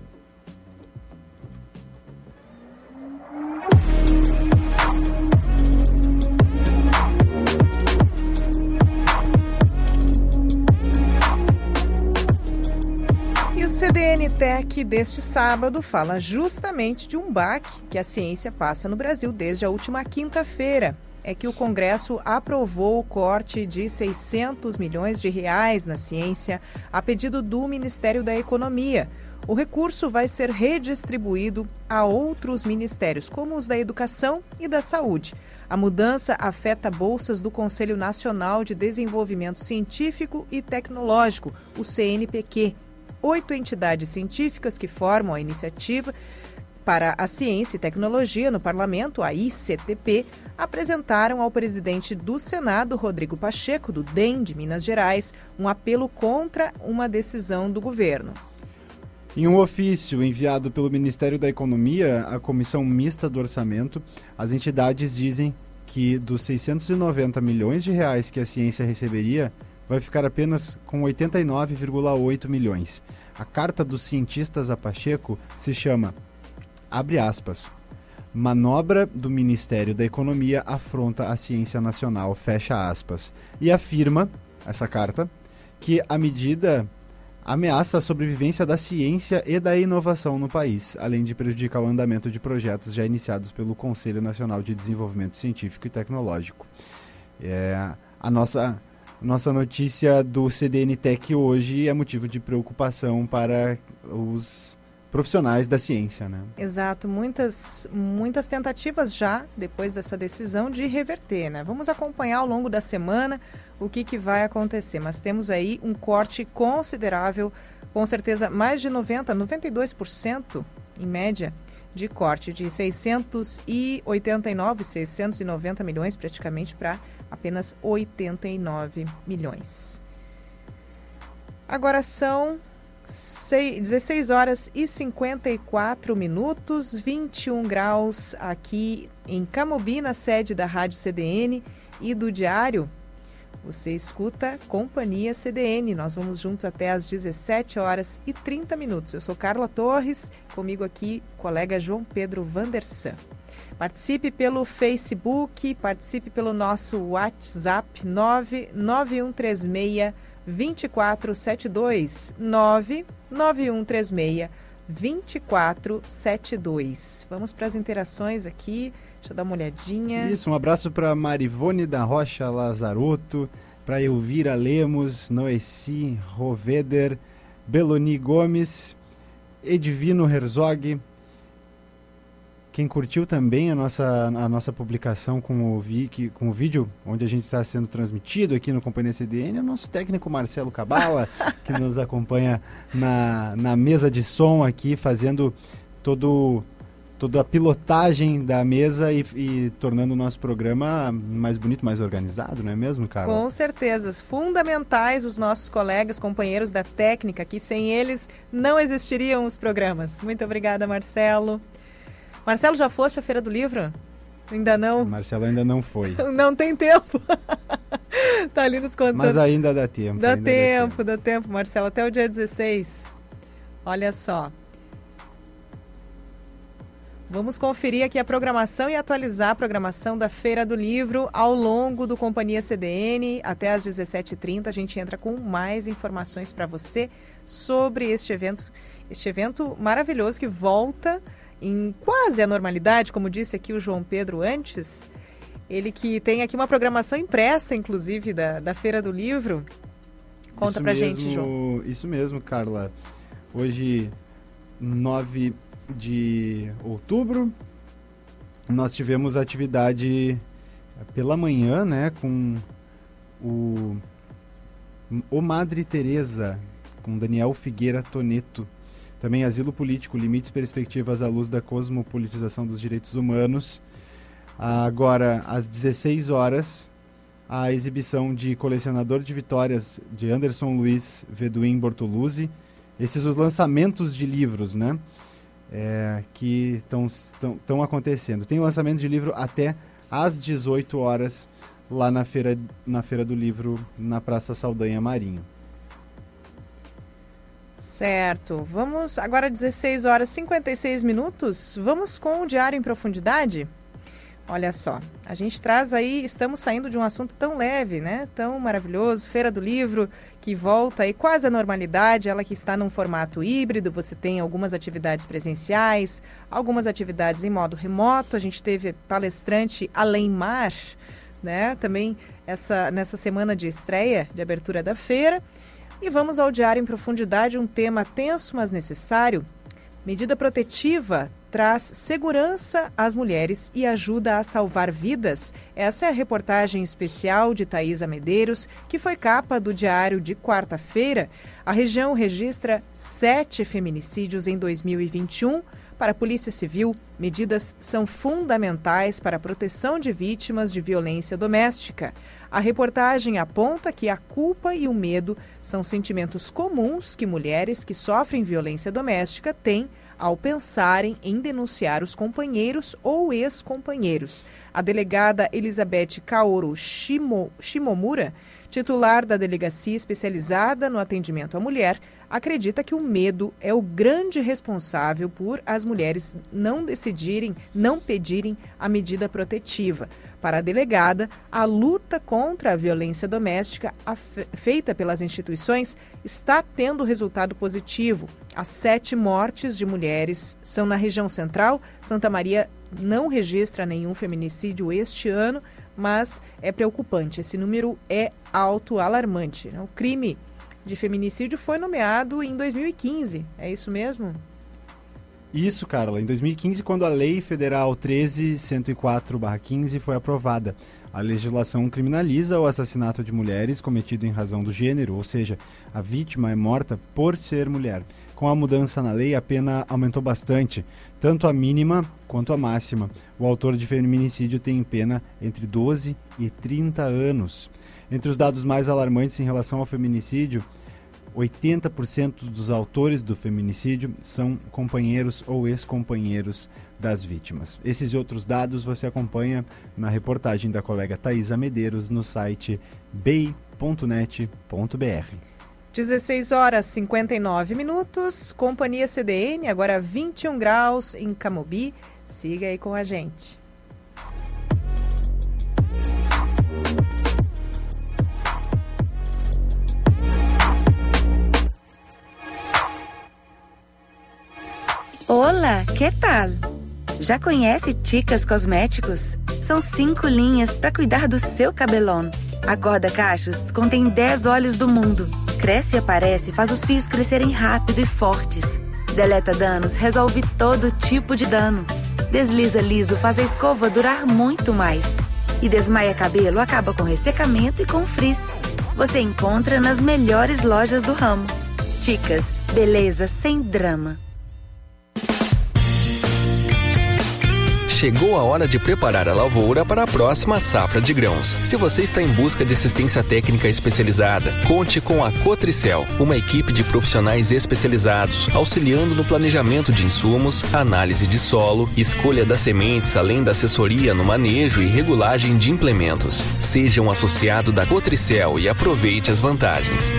C D N Tech deste sábado fala justamente de um baque que a ciência passa no Brasil desde a última quinta-feira. É que o Congresso aprovou o corte de seiscentos milhões de reais na ciência a pedido do Ministério da Economia. O recurso vai ser redistribuído a outros ministérios, como os da Educação e da Saúde. A mudança afeta bolsas do Conselho Nacional de Desenvolvimento Científico e Tecnológico, o C N Pq. Oito entidades científicas que formam a Iniciativa para a Ciência e Tecnologia no Parlamento, a I C T P, apresentaram ao presidente do Senado, Rodrigo Pacheco, do D E M de Minas Gerais, um apelo contra uma decisão do governo. Em um ofício enviado pelo Ministério da Economia à Comissão Mista do Orçamento, as entidades dizem que dos seiscentos e noventa milhões de reais que a ciência receberia, vai ficar apenas com oitenta e nove vírgula oito milhões. A carta dos cientistas a Pacheco se chama, abre aspas, manobra do Ministério da Economia afronta a ciência nacional, fecha aspas, e afirma, essa carta, que a medida ameaça a sobrevivência da ciência e da inovação no país, além de prejudicar o andamento de projetos já iniciados pelo Conselho Nacional de Desenvolvimento Científico e Tecnológico. É, a nossa... Nossa notícia do C D N Tech hoje é motivo de preocupação para os profissionais da ciência, né? Exato, muitas, muitas tentativas já, depois dessa decisão, de reverter, né? Vamos acompanhar ao longo da semana o que, que vai acontecer, mas temos aí um corte considerável, com certeza mais de noventa, noventa e dois por cento em média, de corte de seiscentos e oitenta e nove, seiscentos e noventa milhões praticamente para apenas oitenta e nove milhões. Agora são dezesseis horas e cinquenta e quatro minutos, vinte e um graus aqui em Camobi, na sede da Rádio C D N e do Diário. Você escuta Companhia C D N. Nós vamos juntos até às dezessete horas e trinta minutos. Eu sou Carla Torres, comigo aqui o colega João Pedro Vanderson. Participe pelo Facebook, participe pelo nosso WhatsApp nove nove um três seis, dois quatro sete dois, nove nove um três seis, dois quatro sete dois. Vamos para as interações aqui, deixa eu dar uma olhadinha. Isso, um abraço para Marivone da Rocha Lazarotto, para Elvira Lemos, Noeci Roveder, Beloni Gomes, Edivino Herzog. Quem curtiu também a nossa, a nossa publicação com o, vi, que, com o vídeo onde a gente está sendo transmitido aqui no Companhia C D N é o nosso técnico Marcelo Cabala, que nos acompanha na, na mesa de som aqui, fazendo todo, toda a pilotagem da mesa e, e tornando o nosso programa mais bonito, mais organizado, não é mesmo, cara? Com certeza. Fundamentais os nossos colegas, companheiros da técnica, que sem eles não existiriam os programas. Muito obrigada, Marcelo. Marcelo, já foste à Feira do Livro? Ainda não? Marcelo ainda não foi. Não tem tempo. Tá ali nos contando. Mas ainda dá tempo. Dá tempo, dá tempo, dá tempo, Marcelo. Até o dia dezesseis. Olha só. Vamos conferir aqui a programação e atualizar a programação da Feira do Livro ao longo do Companhia C D N. Até às dezessete e trinta a gente entra com mais informações para você sobre este evento, este evento maravilhoso que volta em quase a normalidade, como disse aqui o João Pedro antes, Ele que tem aqui uma programação impressa, inclusive, da, da Feira do Livro. Conta isso pra mesmo, gente, João. Isso mesmo, Carla. Hoje, nove de outubro, nós tivemos atividade pela manhã, né, com o, o Madre Teresa, com Daniel Figueira Toneto. Também Asilo Político, Limites e Perspectivas à Luz da Cosmopolitização dos Direitos Humanos. Agora, às dezesseis horas, a exibição de Colecionador de Vitórias, de Anderson Luiz Veduim Bortoluzzi. Esses os lançamentos de livros, né? É, que estão acontecendo. Tem lançamento de livro até às dezoito horas, lá na Feira, na Feira do Livro, na Praça Saldanha Marinho. Certo. Vamos agora, dezesseis horas e cinquenta e seis minutos. Vamos com o Diário em Profundidade? Olha só, a gente traz aí, estamos saindo de um assunto tão leve, né? Tão maravilhoso, Feira do Livro, que volta aí quase à normalidade, ela que está num formato híbrido, você tem algumas atividades presenciais, algumas atividades em modo remoto, a gente teve palestrante Além Mar, né? Também essa, nessa semana de estreia, de abertura da feira. E vamos ao Diário em Profundidade, um tema tenso, mas necessário. Medida protetiva traz segurança às mulheres e ajuda a salvar vidas. Essa é a reportagem especial de Thaisa Medeiros, que foi capa do Diário de quarta-feira. A região registra sete feminicídios em dois mil e vinte e um. Para a Polícia Civil, medidas são fundamentais para a proteção de vítimas de violência doméstica. A reportagem aponta que a culpa e o medo são sentimentos comuns que mulheres que sofrem violência doméstica têm ao pensarem em denunciar os companheiros ou ex-companheiros. A delegada Elizabeth Kaoru Shimo, Shimomura, titular da delegacia especializada no atendimento à mulher, acredita que o medo é o grande responsável por as mulheres não decidirem, não pedirem a medida protetiva. Para a delegada, a luta contra a violência doméstica feita pelas instituições está tendo resultado positivo. As sete mortes de mulheres são na região central. Santa Maria não registra nenhum feminicídio este ano, mas é preocupante. Esse número é alto, alarmante. O crime de feminicídio foi nomeado em dois mil e quinze, é isso mesmo? Isso, Carla. Em dois mil e quinze, quando a Lei Federal treze mil cento e quatro barra quinze foi aprovada, a legislação criminaliza o assassinato de mulheres cometido em razão do gênero, ou seja, a vítima é morta por ser mulher. Com a mudança na lei, a pena aumentou bastante, tanto a mínima quanto a máxima. O autor de feminicídio tem pena entre doze e trinta anos. Entre os dados mais alarmantes em relação ao feminicídio, oitenta por cento dos autores do feminicídio são companheiros ou ex-companheiros das vítimas. Esses e outros dados você acompanha na reportagem da colega Thaisa Medeiros no site b e i ponto net ponto b r. dezesseis horas e cinquenta e nove minutos, Companhia C D N, agora vinte e um graus em Camobi. Siga aí com a gente. Olá, que tal? Já conhece Ticas Cosméticos? São cinco linhas para cuidar do seu cabelão. A corda cachos contém dez óleos do mundo. Cresce e aparece, faz os fios crescerem rápido e fortes. Deleta danos, resolve todo tipo de dano. Desliza liso, faz a escova durar muito mais. E desmaia cabelo, acaba com ressecamento e com frizz. Você encontra nas melhores lojas do ramo. Ticas, beleza sem drama. Chegou a hora de preparar a lavoura para a próxima safra de grãos. Se você está em busca de assistência técnica especializada, conte com a Cotricel, uma equipe de profissionais especializados, auxiliando no planejamento de insumos, análise de solo, escolha das sementes, além da assessoria no manejo e regulagem de implementos. Seja um associado da Cotricel e aproveite as vantagens.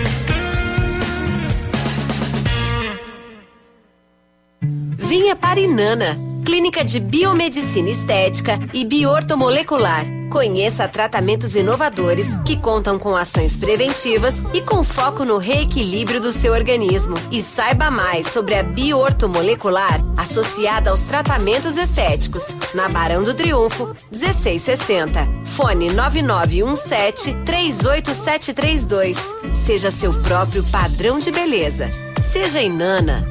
Vinha para Inana, Clínica de Biomedicina Estética e Biortomolecular, Conheça tratamentos inovadores que contam com ações preventivas e com foco no reequilíbrio do seu organismo. E saiba mais sobre a bioorto molecular associada aos tratamentos estéticos. Na Barão do Triunfo, dezesseis sessenta. Fone nove nove um sete três oito sete três dois. Seja seu próprio padrão de beleza. Seja Inana.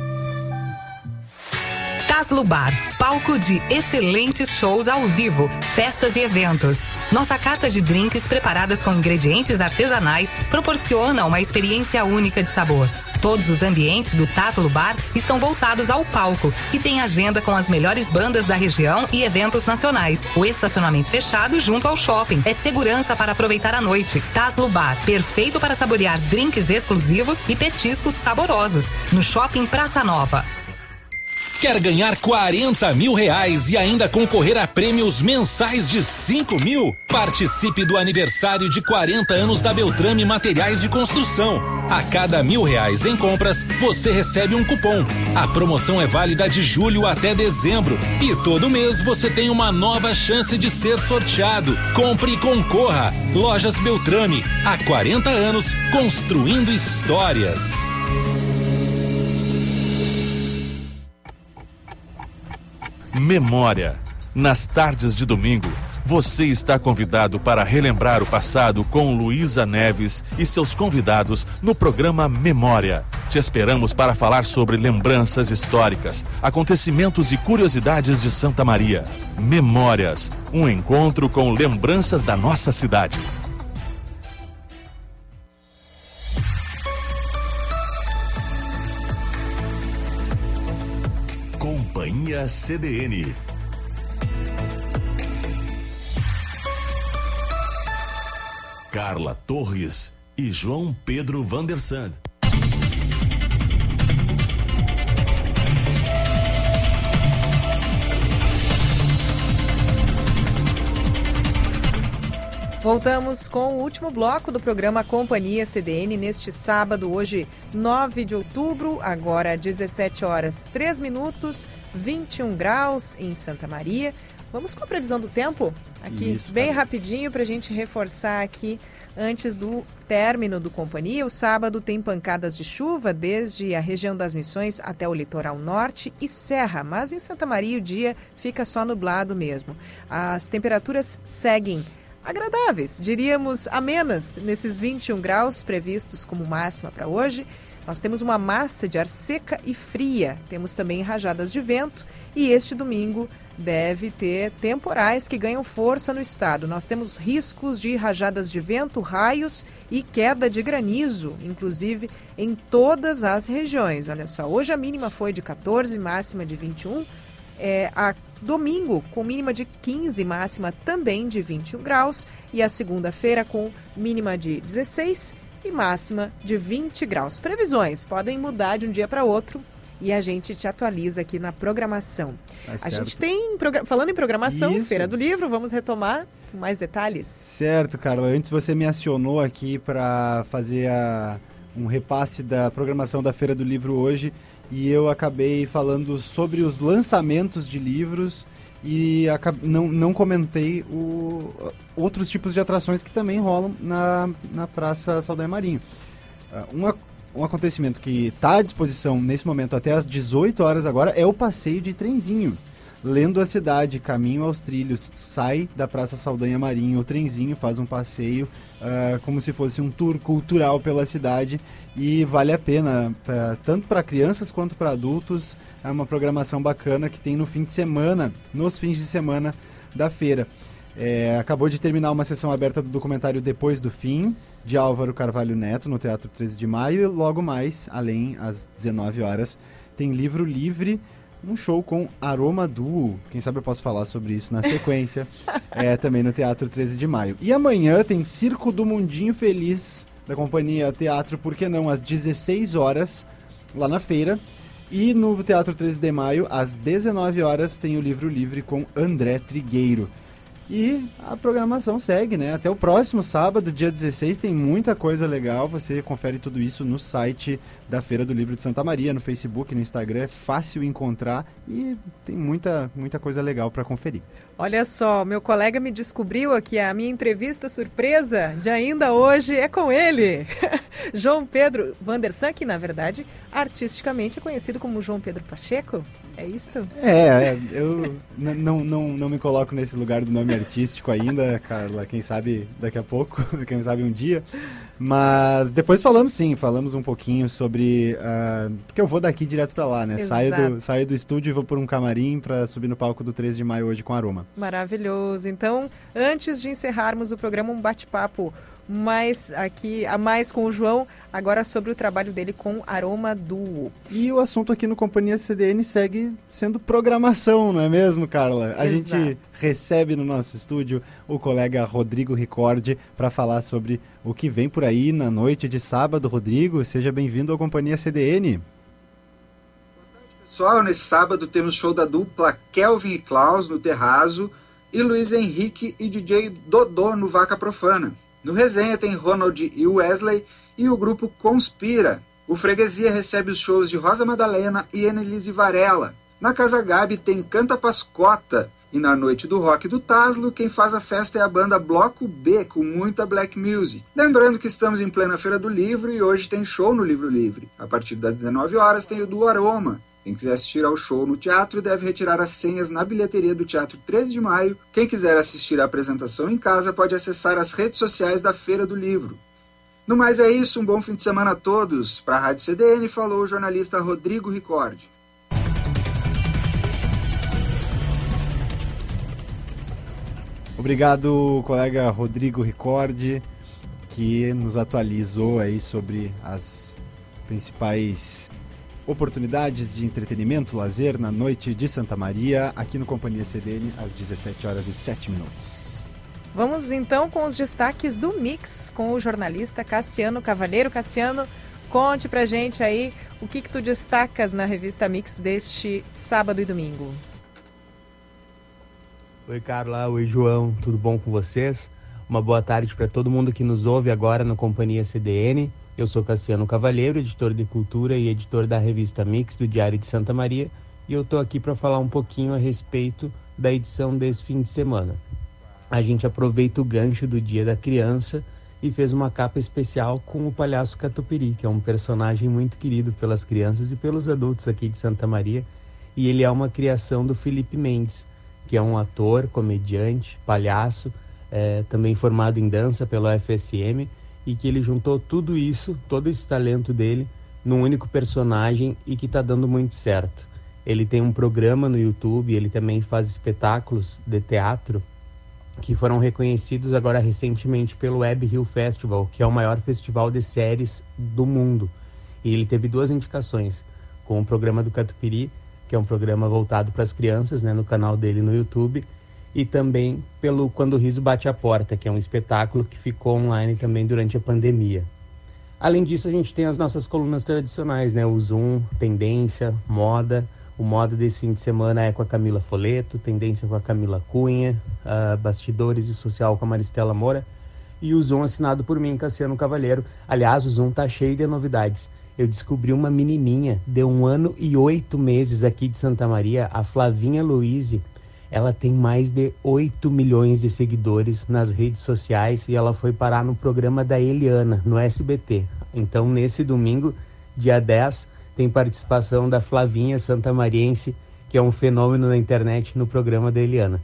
Taslo Bar, palco de excelentes shows ao vivo, festas e eventos. Nossa carta de drinks preparadas com ingredientes artesanais proporciona uma experiência única de sabor. Todos os ambientes do Taslo Bar estão voltados ao palco e tem agenda com as melhores bandas da região e eventos nacionais. O estacionamento fechado junto ao shopping é segurança para aproveitar a noite. Taslo Bar, perfeito para saborear drinks exclusivos e petiscos saborosos. No Shopping Praça Nova. Quer ganhar quarenta mil reais e ainda concorrer a prêmios mensais de cinco mil? Participe do aniversário de quarenta anos da Beltrame Materiais de Construção. A cada mil reais em compras, você recebe um cupom. A promoção é válida de julho até dezembro. E todo mês você tem uma nova chance de ser sorteado. Compre e concorra. Lojas Beltrame, há quarenta anos, construindo histórias. Memória. Nas tardes de domingo, você está convidado para relembrar o passado com Luísa Neves e seus convidados no programa Memória. Te esperamos para falar sobre lembranças históricas, acontecimentos e curiosidades de Santa Maria. Memórias, um encontro com lembranças da nossa cidade. Companhia C D N. Carla Torres e João Pedro Vanderson. Voltamos com o último bloco do programa Companhia C D N neste sábado, hoje nove de outubro, agora dezessete horas, três minutos, vinte e um graus em Santa Maria. Vamos com a previsão do tempo aqui. Isso, bem rapidinho para a gente reforçar aqui antes do término do Companhia. O sábado tem pancadas de chuva desde a região das Missões até o litoral norte e serra, mas em Santa Maria o dia fica só nublado mesmo. As temperaturas seguem agradáveis, diríamos amenas, nesses vinte e um graus previstos como máxima para hoje. Nós temos uma massa de ar seca e fria, temos também rajadas de vento e este domingo deve ter temporais que ganham força no estado. Nós temos riscos de rajadas de vento, raios e queda de granizo, inclusive em todas as regiões. Olha só, hoje a mínima foi de catorze, máxima de vinte e um. É, a domingo com mínima de quinze, máxima também de vinte e um graus, e a segunda-feira com mínima de dezesseis e máxima de vinte graus. Previsões podem mudar de um dia para outro e a gente te atualiza aqui na programação. Tá, a certo. Gente tem, falando em programação, isso. Feira do Livro, vamos retomar com mais detalhes. Certo, Carla. Antes você me acionou aqui para fazer a, um repasse da programação da Feira do Livro hoje. E eu acabei falando sobre os lançamentos de livros e acabei, não, não comentei o, outros tipos de atrações que também rolam na, na Praça Saldanha Marinho. Um, um acontecimento que está à disposição nesse momento até às dezoito horas agora é o passeio de trenzinho. Lendo a cidade, caminho aos trilhos, sai da Praça Saldanha Marinho, o trenzinho faz um passeio uh, como se fosse um tour cultural pela cidade. E vale a pena, pra, tanto para crianças quanto para adultos. É uma programação bacana que tem no fim de semana, nos fins de semana da feira. É, acabou de terminar uma sessão aberta do documentário Depois do Fim, de Álvaro Carvalho Neto, no Teatro treze de maio. E logo mais, além, às dezenove horas, tem livro livre, um show com Aroma Duo. Quem sabe eu posso falar sobre isso na sequência. É, também no Teatro treze de maio. E amanhã tem Circo do Mundinho Feliz, da Companhia Teatro, por que não, às dezesseis horas, lá na feira. E no Teatro treze de maio, às dezenove horas, tem o Livro Livre com André Trigueiro. E a programação segue, né? Até o próximo sábado, dia dezesseis, tem muita coisa legal. Você confere tudo isso no site da Feira do Livro de Santa Maria, no Facebook, no Instagram. É fácil encontrar e tem muita, muita coisa legal para conferir. Olha só, meu colega me descobriu aqui a minha entrevista surpresa de ainda hoje é com ele. João Pedro Vanderson, que na verdade, artisticamente é conhecido como João Pedro Pacheco. É isso? É, eu não, não, não me coloco nesse lugar do nome artístico ainda, Carla, quem sabe daqui a pouco, quem sabe um dia, mas depois falamos sim, falamos um pouquinho sobre, uh, porque eu vou daqui direto pra lá, né? Saio do, saio do estúdio e vou por um camarim pra subir no palco do treze de maio hoje com Aroma. Maravilhoso, então antes de encerrarmos o programa, um bate-papo mais aqui, a mais com o João, agora sobre o trabalho dele com Aroma Duo. E o assunto aqui no Companhia C D N segue sendo programação, não é mesmo, Carla? A Exato. Gente recebe no nosso estúdio o colega Rodrigo Ricordi para falar sobre o que vem por aí na noite de sábado. Rodrigo, seja bem-vindo ao Companhia C D N. Pessoal, nesse sábado temos show da dupla Kelvin e Klaus no Terrazo e Luiz Henrique e D J Dodô no Vaca Profana. No Resenha tem Ronald e Wesley e o grupo Conspira. O Freguesia recebe os shows de Rosa Madalena e Annelise Varela. Na Casa Gabi tem Canta Pascota. E na Noite do Rock do Taslo, quem faz a festa é a banda Bloco B, com muita black music. Lembrando que estamos em plena Feira do Livro e hoje tem show no Livro Livre. A partir das dezenove horas tem o do Aroma. Quem quiser assistir ao show no teatro deve retirar as senhas na bilheteria do Teatro treze de maio. Quem quiser assistir à apresentação em casa pode acessar as redes sociais da Feira do Livro. No mais é isso, um bom fim de semana a todos. Para a Rádio C D N, falou o jornalista Rodrigo Ricordi. Obrigado, colega Rodrigo Ricordi, que nos atualizou aí sobre as principais oportunidades de entretenimento, lazer na noite de Santa Maria, aqui no Companhia C D N, às dezessete horas e sete minutos. Vamos então com os destaques do Mix, com o jornalista Cassiano Cavalheiro. Cassiano, conte pra gente aí o que que tu destacas na revista Mix deste sábado e domingo. Oi, Carla. Oi, João. Tudo bom com vocês? Uma boa tarde para todo mundo que nos ouve agora no Companhia C D N. Eu sou Cassiano Cavalheiro, editor de cultura e editor da revista Mix do Diário de Santa Maria, e eu estou aqui para falar um pouquinho a respeito da edição desse fim de semana. A gente aproveita o gancho do Dia da Criança e fez uma capa especial com o palhaço Catupiry, que é um personagem muito querido pelas crianças e pelos adultos aqui de Santa Maria, e ele é uma criação do Felipe Mendes, que é um ator, comediante, palhaço, é, também formado em dança pela U F S M, e que ele juntou tudo isso, todo esse talento dele, num único personagem e que está dando muito certo. Ele tem um programa no YouTube, ele também faz espetáculos de teatro que foram reconhecidos agora recentemente pelo Web Rio Festival, que é o maior festival de séries do mundo. E ele teve duas indicações, com o programa do Catupiry, que é um programa voltado para as crianças, né, no canal dele no YouTube, e também pelo Quando o Riso Bate a Porta, que é um espetáculo que ficou online também durante a pandemia. Além disso, a gente tem as nossas colunas tradicionais, né? O Zoom, Tendência, Moda. O Moda desse fim de semana é com a Camila Foleto, Tendência com a Camila Cunha, uh, Bastidores e Social com a Maristela Moura, e o Zoom assinado por mim, Cassiano Cavalheiro. Aliás, o Zoom tá cheio de novidades. Eu descobri uma menininha de um ano e oito meses aqui de Santa Maria, a Flavinha Luiz. Ela tem mais de oito milhões de seguidores nas redes sociais e ela foi parar no programa da Eliana, no S B T. Então, nesse domingo, dia dez, tem participação da Flavinha Santamariense, que é um fenômeno na internet, no programa da Eliana.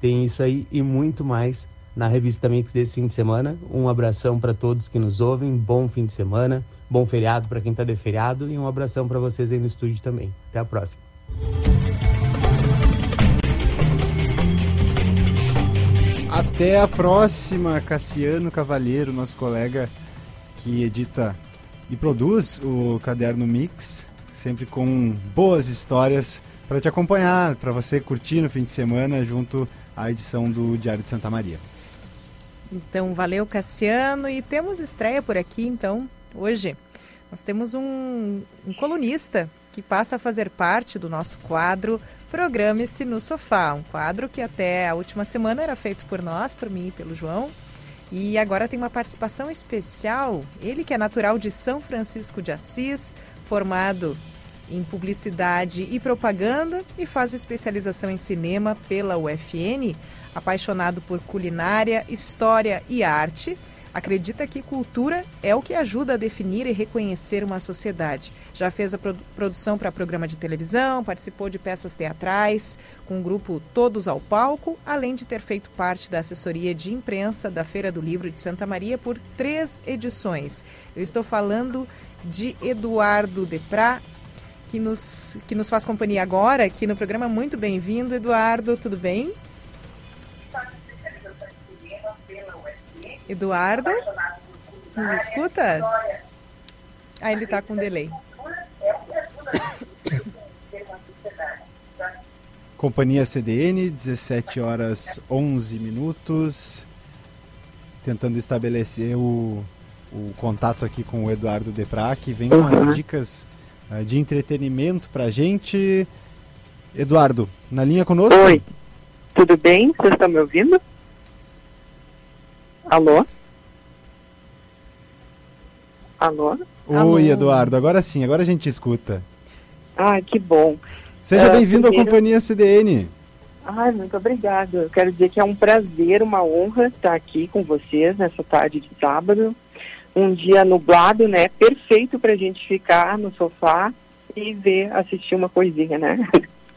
Tem isso aí e muito mais na Revista Mix desse fim de semana. Um abração para todos que nos ouvem, bom fim de semana, bom feriado para quem está de feriado e um abração para vocês aí no estúdio também. Até a próxima. Até a próxima, Cassiano Cavalheiro, nosso colega que edita e produz o Caderno Mix, sempre com boas histórias para te acompanhar, para você curtir no fim de semana junto à edição do Diário de Santa Maria. Então, valeu, Cassiano, e temos estreia por aqui, então, hoje. Nós temos um, um colunista que passa a fazer parte do nosso quadro Programe-se no Sofá, um quadro que até a última semana era feito por nós, por mim e pelo João, e agora tem uma participação especial, ele que é natural de São Francisco de Assis, formado em publicidade e propaganda e faz especialização em cinema pela U F N, apaixonado por culinária, história e arte, acredita que cultura é o que ajuda a definir e reconhecer uma sociedade. Já fez a produ- produção para programa de televisão, participou de peças teatrais com o grupo Todos ao Palco, além de ter feito parte da assessoria de imprensa da Feira do Livro de Santa Maria por três edições. Eu estou falando de Eduardo Deprá, que nos, que nos faz companhia agora aqui no programa. Muito bem-vindo, Eduardo. Tudo bem? Eduardo, nos escutas? Ah, ele está com delay. Companhia C D N, dezessete horas onze minutos. Tentando estabelecer o, o contato aqui com o Eduardo Deprá, que vem com as dicas uh, de entretenimento para a gente. Eduardo, na linha conosco? Oi, tudo bem? Vocês estão me ouvindo? Alô? Alô? Oi, Eduardo, agora sim, agora a gente escuta. Ah, que bom. Seja uh, bem-vindo primeiro... à Companhia C D N. Ai, muito obrigada. Eu quero dizer que é um prazer, uma honra estar aqui com vocês nessa tarde de sábado. Um dia nublado, né? Perfeito pra gente ficar no sofá e ver, assistir uma coisinha, né?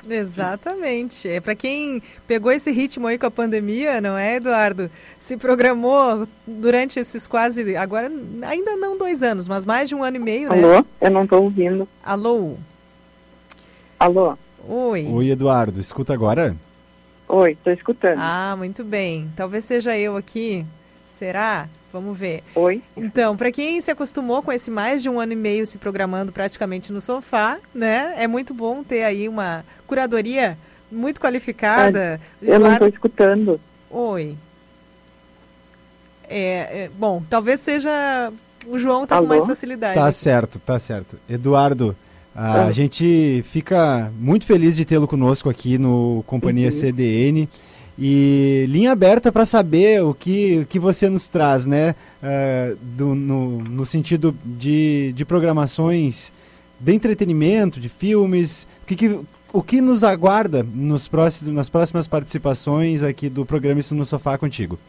Exatamente. É para quem pegou esse ritmo aí com a pandemia, não é, Eduardo? Se programou durante esses quase, agora ainda não dois anos, mas mais de um ano e meio, né? Alô? Eu não estou ouvindo. Alô? Alô? Oi. Oi, Eduardo. Escuta agora? Oi, estou escutando. Ah, muito bem. Talvez seja eu aqui. Será? Vamos ver. Oi. Então, para quem se acostumou com esse mais de um ano e meio se programando praticamente no sofá, né? É muito bom ter aí uma curadoria muito qualificada. É, eu Eduardo... não estou escutando. Oi. É, é, bom, talvez seja... O João está com mais facilidade. Tá certo, tá certo. Eduardo, a é. gente fica muito feliz de tê-lo conosco aqui no Companhia uhum. C D N. E linha aberta para saber o que, o que você nos traz, né? Uh, do, no, no sentido de, de programações de entretenimento, de filmes, o que, que, o que nos aguarda nos próximos, nas próximas participações aqui do programa Isso no Sofá contigo.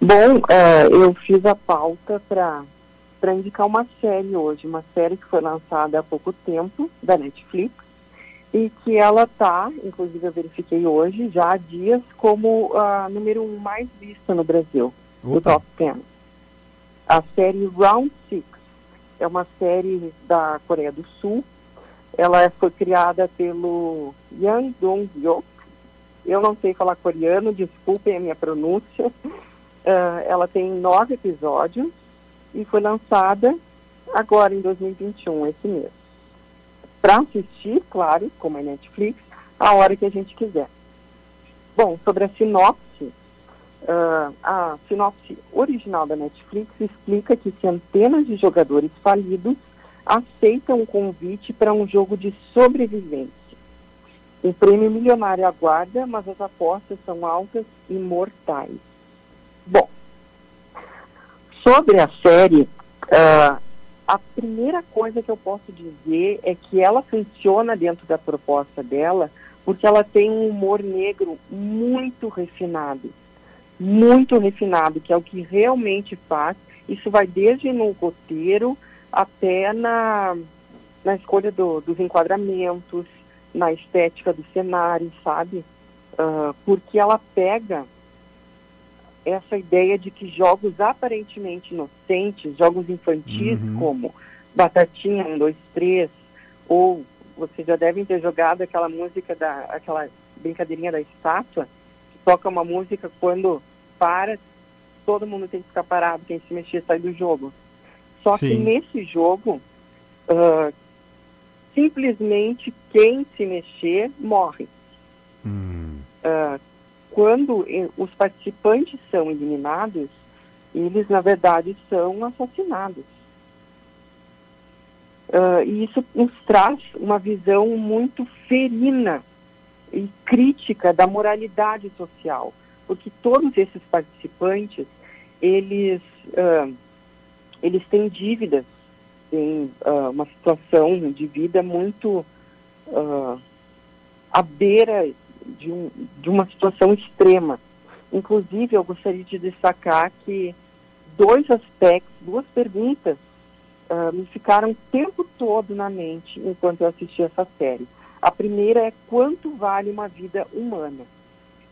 Bom, uh, eu fiz a pauta para indicar uma série hoje, uma série que foi lançada há pouco tempo, da Netflix. E que ela está, inclusive eu verifiquei hoje, já há dias, como a número um mais vista no Brasil, do top dez. A série Round Six é uma série da Coreia do Sul. Ela foi criada pelo Yang Dong-hyuk. Eu não sei falar coreano, desculpem a minha pronúncia. Uh, ela tem nove episódios e foi lançada agora em dois mil e vinte e um, esse mês. Para assistir, claro, como é Netflix, a hora que a gente quiser. Bom, sobre a sinopse, uh, a sinopse original da Netflix explica que centenas de jogadores falidos aceitam o convite para um jogo de sobrevivência. Um prêmio milionário aguarda, mas as apostas são altas e mortais. Bom, sobre a série... Uh, A primeira coisa que eu posso dizer é que ela funciona dentro da proposta dela, porque ela tem um humor negro muito refinado, muito refinado, que é o que realmente faz. Isso vai desde no roteiro até na, na escolha do, dos enquadramentos, na estética do cenário, sabe? Uh, porque ela pega essa ideia de que jogos aparentemente inocentes, jogos infantis, uhum. como Batatinha um, dois, três, ou vocês já devem ter jogado aquela música, da, aquela brincadeirinha da estátua, que toca uma música quando para, todo mundo tem que ficar parado, quem se mexer sai do jogo. Só Sim. que nesse jogo, uh, simplesmente quem se mexer morre. Uhum. Uh, Quando os participantes são eliminados, eles, na verdade, são assassinados. Uh, e isso nos traz uma visão muito ferina e crítica da moralidade social, porque todos esses participantes, eles, uh, eles têm dívidas, têm uh, uma situação de vida muito uh, à beira de, um, de uma situação extrema. Inclusive, eu gostaria de destacar que dois aspectos, duas perguntas, Uh, me ficaram o tempo todo na mente enquanto eu assisti essa série. A primeira é quanto vale uma vida humana?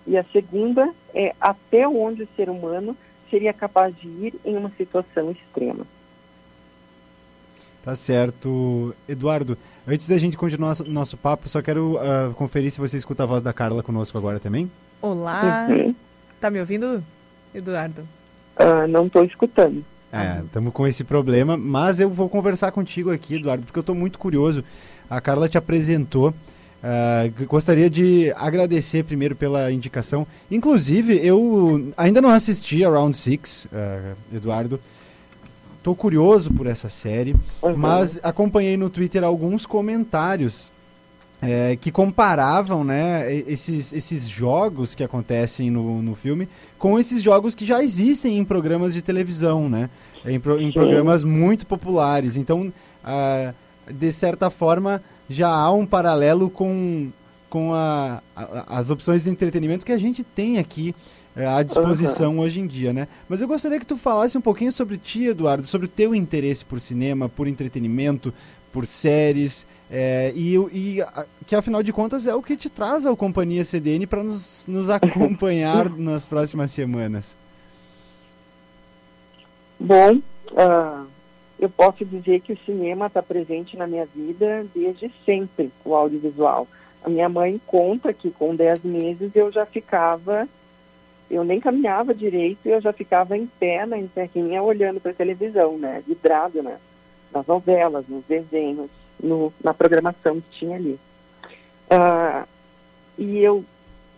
E a segunda é até onde o ser humano seria capaz de ir em uma situação extrema. Tá certo. Eduardo, antes da gente continuar o nosso papo, só quero uh, conferir se você escuta a voz da Carla conosco agora também. Olá. Uhum. Tá me ouvindo, Eduardo? Uh, não estou escutando. É, estamos com esse problema, mas eu vou conversar contigo aqui, Eduardo, porque eu estou muito curioso. A Carla te apresentou, uh, gostaria de agradecer primeiro pela indicação. Inclusive, eu ainda não assisti a Round Six, uh, Eduardo. Estou curioso por essa série, uhum. mas acompanhei no Twitter alguns comentários É, que comparavam, né, esses, esses jogos que acontecem no, no filme com esses jogos que já existem em programas de televisão, né, em, pro, em programas muito populares. Então, ah, de certa forma, já há um paralelo com, com a, a, as opções de entretenimento que a gente tem aqui à disposição uhum. hoje em dia, né? Mas eu gostaria que tu falasse um pouquinho sobre ti, Eduardo, sobre o teu interesse por cinema, por entretenimento, por séries, é, e, e que afinal de contas é o que te traz a Companhia C D N para nos, nos acompanhar nas próximas semanas. Bom, uh, eu posso dizer que o cinema está presente na minha vida desde sempre, o audiovisual. A minha mãe conta que com dez meses eu já ficava... Eu nem caminhava direito e eu já ficava em pé na enterrinha olhando para a televisão, né? Vidrado, né? Nas novelas, nos desenhos, no, na programação que tinha ali. Uh, e eu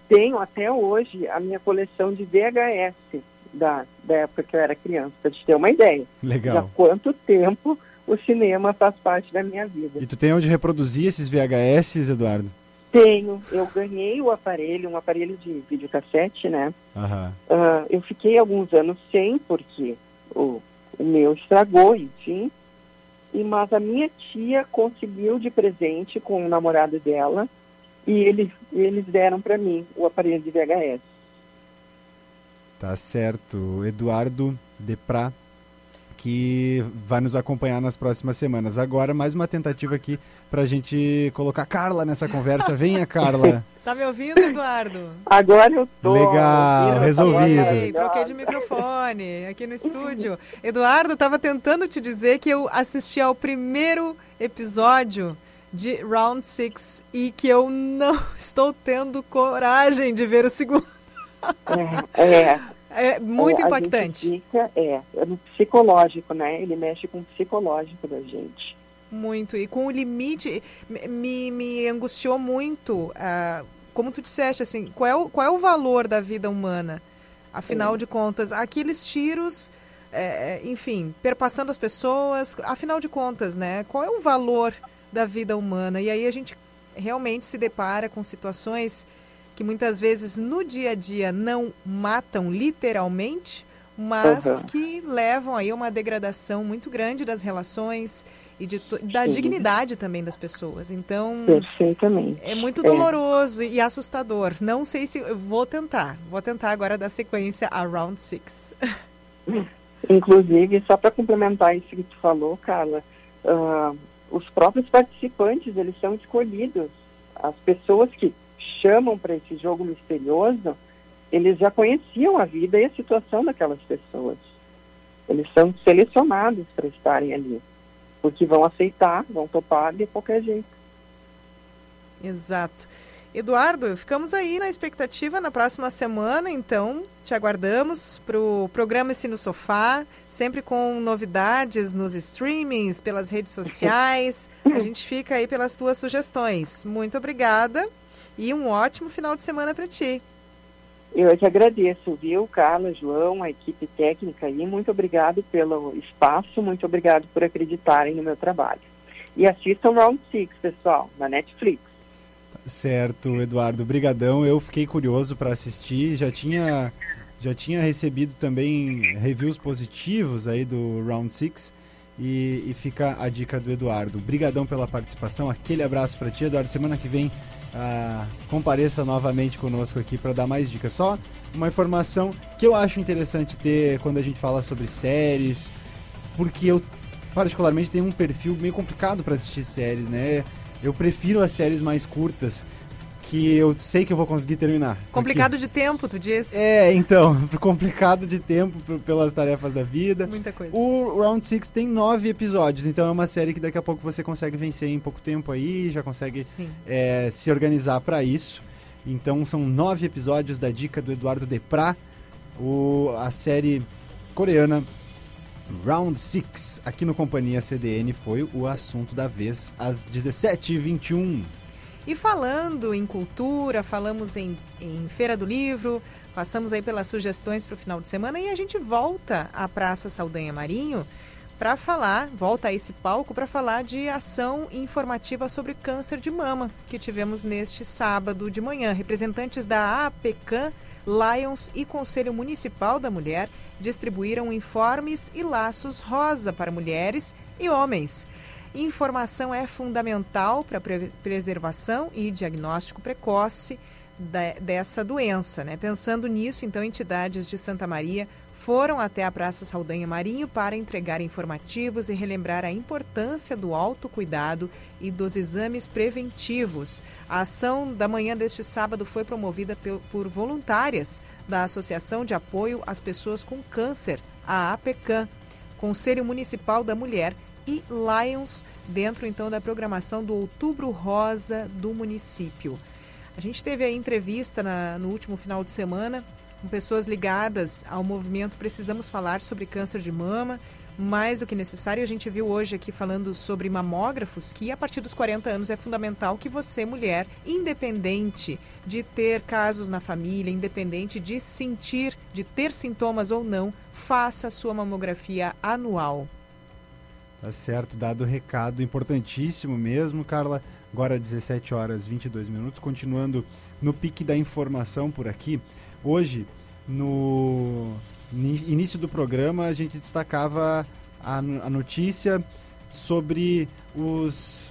tenho até hoje a minha coleção de V H S da, da época que eu era criança, para te ter uma ideia. Legal. De há quanto tempo o cinema faz parte da minha vida. E tu tem onde reproduzir esses V H S, Eduardo? Tenho, eu ganhei o aparelho, um aparelho de videocassete, né? Uhum. Uh, eu fiquei alguns anos sem, porque o, o meu estragou, enfim. E, mas a minha tia conseguiu de presente com o namorado dela e ele, eles deram para mim o aparelho de V H S. Tá certo. Eduardo Deprá, que vai nos acompanhar nas próximas semanas. Agora, mais uma tentativa aqui para a gente colocar a Carla nessa conversa. Venha, Carla. Tá me ouvindo, Eduardo? Agora eu tô. Legal, eu resolvido. Aí, troquei de microfone aqui no estúdio. Eduardo, estava tentando te dizer que eu assisti ao primeiro episódio de Round Six e que eu não estou tendo coragem de ver o segundo. É, é. É muito é, impactante. Fica, é, é no psicológico, né? Ele mexe com o psicológico da gente. Muito. E com o limite, me, me angustiou muito. Ah, como tu disseste, assim, qual é o, qual é o valor da vida humana? Afinal é. de contas, aqueles tiros, é, enfim, perpassando as pessoas, afinal de contas, né? Qual é o valor da vida humana? E aí a gente realmente se depara com situações que muitas vezes no dia a dia não matam literalmente, mas uhum. que levam aí uma degradação muito grande das relações e de to- da Sim. dignidade também das pessoas. Então, perfeitamente. É muito doloroso é. e assustador. Não sei se... Eu vou tentar. Vou tentar agora dar sequência a Round Six. Inclusive, só para complementar isso que tu falou, Carla, uh, os próprios participantes, eles são escolhidos. As pessoas que chamam para esse jogo misterioso, eles já conheciam a vida e a situação daquelas pessoas. Eles são selecionados para estarem ali, porque vão aceitar, vão topar de qualquer jeito. Exato. Eduardo, ficamos aí na expectativa na próxima semana, então te aguardamos para o programa Esse no Sofá, sempre com novidades nos streamings, pelas redes sociais. A gente fica aí pelas tuas sugestões. Muito obrigada. E um ótimo final de semana para ti. Eu que agradeço, viu, Carla, João, a equipe técnica aí. Muito obrigado pelo espaço, muito obrigado por acreditarem no meu trabalho. E assistam Round Six, pessoal, na Netflix. Certo, Eduardo, brigadão. Eu fiquei curioso para assistir, já tinha, já tinha recebido também reviews positivos aí do Round Six. E, e fica a dica do Eduardo. Brigadão pela participação, aquele abraço para ti, Eduardo. Semana que vem ah, compareça novamente conosco aqui para dar mais dicas. Só uma informação que eu acho interessante ter quando a gente fala sobre séries, porque eu particularmente tenho um perfil meio complicado para assistir séries, né? Eu prefiro as séries mais curtas, que eu sei que eu vou conseguir terminar. Complicado porque... de tempo, tu disse. É, então, complicado de tempo p- pelas tarefas da vida. Muita coisa. O Round Six tem nove episódios, então é uma série que daqui a pouco você consegue vencer em pouco tempo aí, já consegue é, se organizar para isso. Então são nove episódios da dica do Eduardo Deprá, o, a série coreana Round Six, aqui no Companhia C D N, foi o assunto da vez, às dezessete e vinte e um. E falando em cultura, falamos em, em Feira do Livro, passamos aí pelas sugestões para o final de semana e a gente volta à Praça Saldanha Marinho para falar, volta a esse palco para falar de ação informativa sobre câncer de mama que tivemos neste sábado de manhã. Representantes da APECAM, Lions e Conselho Municipal da Mulher distribuíram informes e laços rosa para mulheres e homens. Informação é fundamental para a pre- preservação e diagnóstico precoce da, dessa doença, né? Pensando nisso, então, entidades de Santa Maria foram até a Praça Saldanha Marinho para entregar informativos e relembrar a importância do autocuidado e dos exames preventivos. A ação da manhã deste sábado foi promovida por, por voluntárias da Associação de Apoio às Pessoas com Câncer, a APECAM, Conselho Municipal da Mulher, e Lions, dentro então da programação do Outubro Rosa do município. A gente teve a entrevista na, no último final de semana com pessoas ligadas ao movimento Precisamos Falar sobre Câncer de Mama, mais do que necessário. A gente viu hoje aqui falando sobre mamógrafos, que a partir dos quarenta anos é fundamental que você, mulher, independente de ter casos na família, independente de sentir, de ter sintomas ou não, faça a sua mamografia anual. Tá certo, dado o recado, importantíssimo mesmo, Carla. Agora dezessete horas e vinte e dois minutos, continuando no pique da informação por aqui. Hoje, no início do programa, a gente destacava a notícia sobre os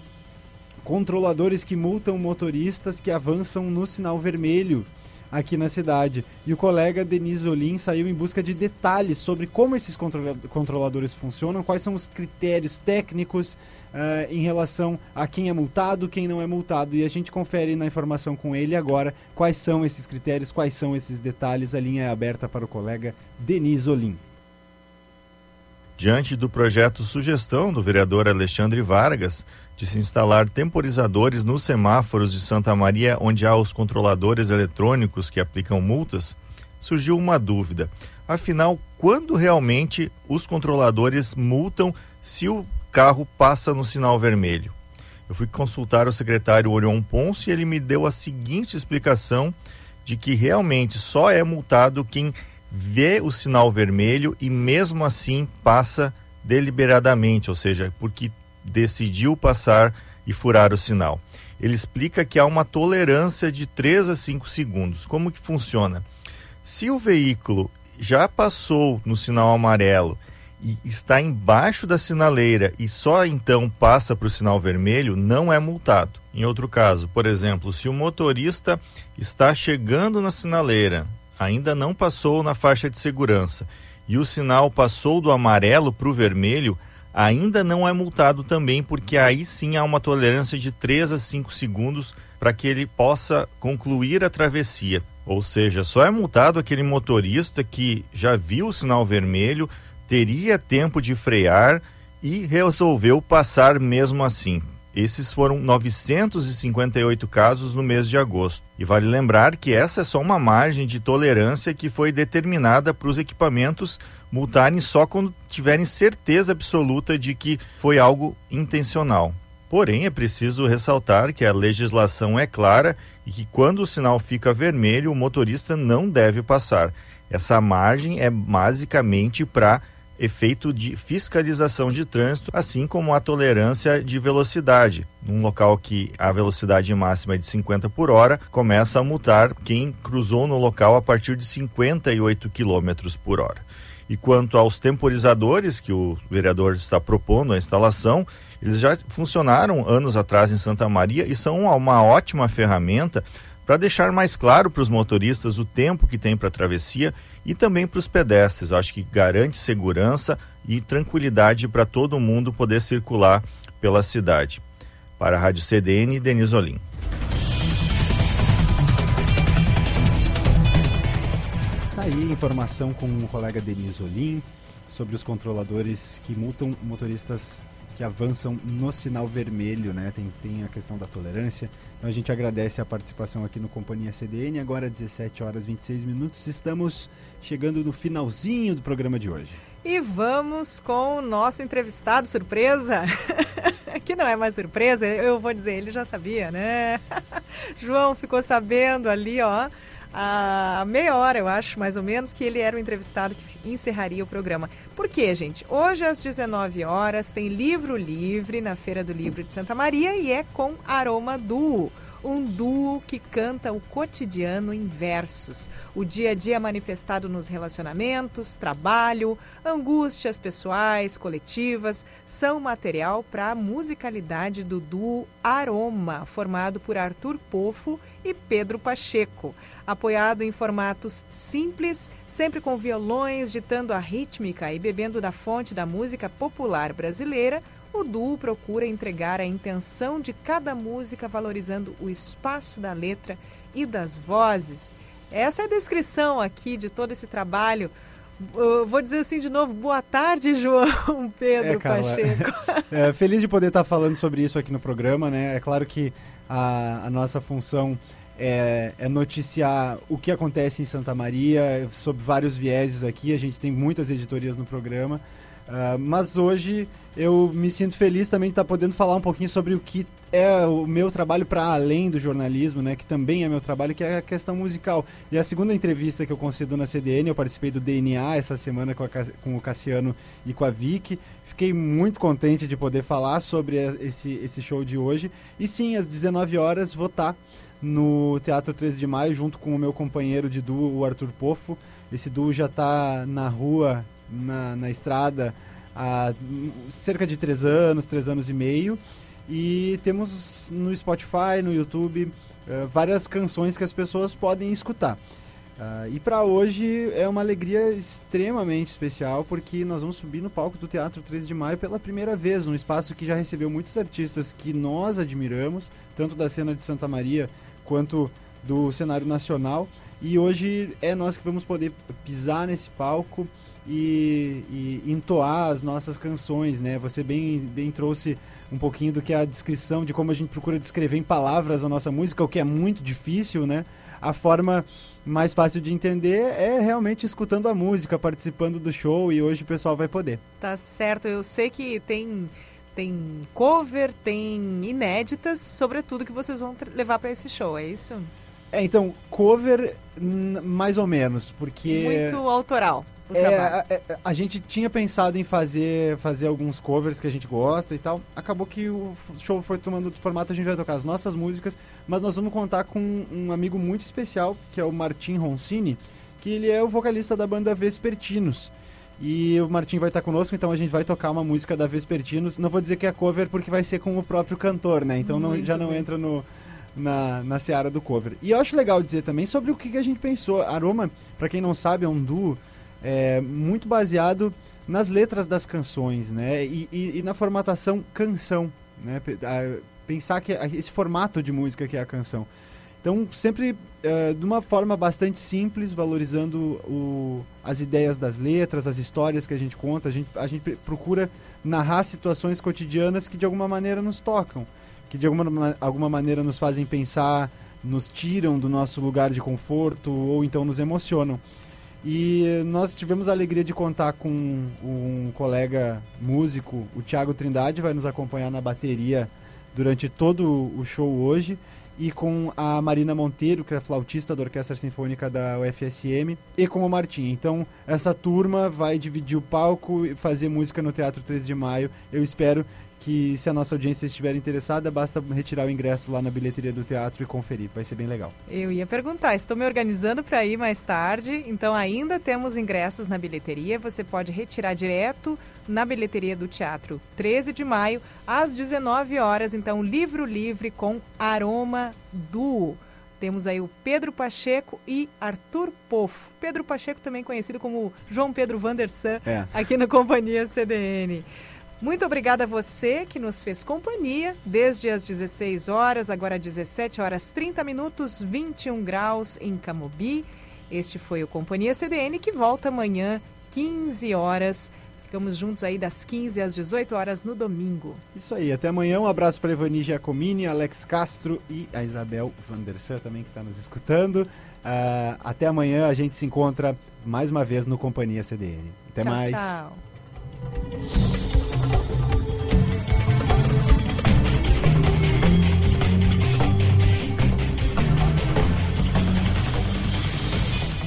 controladores que multam motoristas que avançam no sinal vermelho aqui na cidade. E o colega Denis Olim saiu em busca de detalhes sobre como esses controladores funcionam, quais são os critérios técnicos uh, em relação a quem é multado, quem não é multado. E a gente confere na informação com ele agora quais são esses critérios, quais são esses detalhes. A linha é aberta para o colega Denis Olim. Diante do projeto sugestão do vereador Alexandre Vargas de se instalar temporizadores nos semáforos de Santa Maria, onde há os controladores eletrônicos que aplicam multas, surgiu uma dúvida. Afinal, quando realmente os controladores multam se o carro passa no sinal vermelho? Eu fui consultar o secretário Orion Ponce e ele me deu a seguinte explicação, de que realmente só é multado quem vê o sinal vermelho e mesmo assim passa deliberadamente, ou seja, porque decidiu passar e furar o sinal. Ele explica que há uma tolerância de três a cinco segundos. Como que funciona? Se o veículo já passou no sinal amarelo e está embaixo da sinaleira e só então passa para o sinal vermelho, não é multado. Em outro caso, por exemplo, se o motorista está chegando na sinaleira, ainda não passou na faixa de segurança e o sinal passou do amarelo para o vermelho, ainda não é multado também, porque aí sim há uma tolerância de três a cinco segundos para que ele possa concluir a travessia. Ou seja, só é multado aquele motorista que já viu o sinal vermelho, teria tempo de frear e resolveu passar mesmo assim. Esses foram novecentos e cinquenta e oito casos no mês de agosto. E vale lembrar que essa é só uma margem de tolerância que foi determinada para os equipamentos multarem só quando tiverem certeza absoluta de que foi algo intencional. Porém, é preciso ressaltar que a legislação é clara e que quando o sinal fica vermelho, o motorista não deve passar. Essa margem é basicamente para efeito de fiscalização de trânsito, assim como a tolerância de velocidade. Num local que a velocidade máxima é de cinquenta por hora, começa a multar quem cruzou no local a partir de cinquenta e oito quilômetros por hora. E quanto aos temporizadores que o vereador está propondo a instalação, eles já funcionaram anos atrás em Santa Maria e são uma ótima ferramenta para deixar mais claro para os motoristas o tempo que tem para a travessia e também para os pedestres. Eu acho que garante segurança e tranquilidade para todo mundo poder circular pela cidade. Para a Rádio C D N, Denis Olim. Tá aí informação com o colega Denis Olim sobre os controladores que multam motoristas que avançam no sinal vermelho, né? Tem, tem a questão da tolerância. Então a gente agradece a participação aqui no Companhia C D N. Agora dezessete horas e vinte e seis minutos. Estamos chegando no finalzinho do programa de hoje. E vamos com o nosso entrevistado surpresa, que não é mais surpresa, eu vou dizer, ele já sabia, né? João ficou sabendo ali, ó, há meia hora, eu acho, mais ou menos, que ele era o entrevistado que encerraria o programa. Por quê, gente? Hoje, às dezenove horas, tem livro livre na Feira do Livro de Santa Maria e é com Aroma Duo, um duo que canta o cotidiano em versos. O dia a dia manifestado nos relacionamentos, trabalho, angústias pessoais, coletivas, são material para a musicalidade do duo Aroma, formado por Arthur Poffo e Pedro Pacheco. Apoiado em formatos simples, sempre com violões, ditando a rítmica e bebendo da fonte da música popular brasileira, o duo procura entregar a intenção de cada música, valorizando o espaço da letra e das vozes. Essa é a descrição aqui de todo esse trabalho. Eu vou dizer assim de novo, boa tarde, João Pedro é, Carla, Pacheco. É, feliz de poder estar falando sobre isso aqui no programa, né? É claro que a, a nossa função é, é noticiar o que acontece em Santa Maria, sob vários vieses aqui, a gente tem muitas editorias no programa. Uh, mas hoje eu me sinto feliz também de estar podendo falar um pouquinho sobre o que é o meu trabalho para além do jornalismo, né, que também é meu trabalho, que é a questão musical. E a segunda entrevista que eu concedo na C D N, eu participei do D N A essa semana com, a, com o Cassiano e com a Vicky. Fiquei muito contente de poder falar sobre esse, esse show de hoje. E sim, às dezenove horas vou estar no Teatro treze de maio, junto com o meu companheiro de duo, o Arthur Poffo. Esse duo já está na rua... Na, na estrada há cerca de três anos, três anos e meio, e temos no Spotify, no YouTube, uh, várias canções que as pessoas podem escutar. Uh, e para hoje é uma alegria extremamente especial, porque nós vamos subir no palco do Teatro treze de maio pela primeira vez, um espaço que já recebeu muitos artistas que nós admiramos, tanto da cena de Santa Maria quanto do cenário nacional, e hoje é nós que vamos poder pisar nesse palco E, e entoar as nossas canções, né? Você bem, bem trouxe um pouquinho do que é a descrição, de como a gente procura descrever em palavras a nossa música, o que é muito difícil, né? A forma mais fácil de entender é realmente escutando a música, participando do show, e hoje o pessoal vai poder. Tá certo, eu sei que tem... Tem cover, tem inéditas, sobretudo que vocês vão levar para esse show, é isso? É, então, cover n- mais ou menos, porque... Muito autoral. É, a, a, a gente tinha pensado em fazer, fazer alguns covers que a gente gosta e tal. Acabou que o show foi tomando outro formato, a gente vai tocar as nossas músicas, mas nós vamos contar com um amigo muito especial, que é o Martim Roncini, que ele é o vocalista da banda Vespertinos. E o Martim vai estar conosco, então a gente vai tocar uma música da Vespertinos. Não vou dizer que é cover, porque vai ser com o próprio cantor, né? Então não, já não entra no... Na, na seara do cover. E eu acho legal dizer também sobre o que, que a gente pensou. Aroma, pra quem não sabe, é um duo é, muito baseado nas letras das canções, né? E, e, e na formatação canção, né? Pensar que esse formato de música que é a canção. Então, sempre é, de uma forma bastante simples, valorizando o, as ideias das letras, as histórias que a gente conta. A gente, a gente procura narrar situações cotidianas que de alguma maneira nos tocam, que de alguma, alguma maneira nos fazem pensar, nos tiram do nosso lugar de conforto ou então nos emocionam. E nós tivemos a alegria de contar com um colega músico, o Thiago Trindade, vai nos acompanhar na bateria durante todo o show hoje. e com a Marina Monteiro, que é flautista da Orquestra Sinfônica da U F S M, e com o Martim. Então, essa turma vai dividir o palco e fazer música no Teatro treze de Maio. Eu espero que, se a nossa audiência estiver interessada, basta retirar o ingresso lá na bilheteria do teatro e conferir. Vai ser bem legal. Eu ia perguntar, estou me organizando para ir mais tarde, então ainda temos ingressos na bilheteria. Você pode retirar direto na bilheteria do Teatro treze de Maio, às dezenove horas, então, livro livre com Aroma Duo. Temos aí o Pedro Pacheco e Arthur Poffo. Pedro Pacheco, também conhecido como João Pedro Vanderson, é. aqui na Companhia C D N. Muito obrigada a você que nos fez companhia desde as dezesseis horas, agora dezessete horas e trinta minutos, vinte e um graus em Camobi. Este foi o Companhia C D N, que volta amanhã, quinze horas. Ficamos juntos aí das quinze às dezoito horas no domingo. Isso aí, até amanhã. Um abraço para Evani Giacomini, Alex Castro e a Isabel Vanderson também, que está nos escutando. Uh, até amanhã, a gente se encontra mais uma vez no Companhia C D N. Até tchau, mais. Tchau.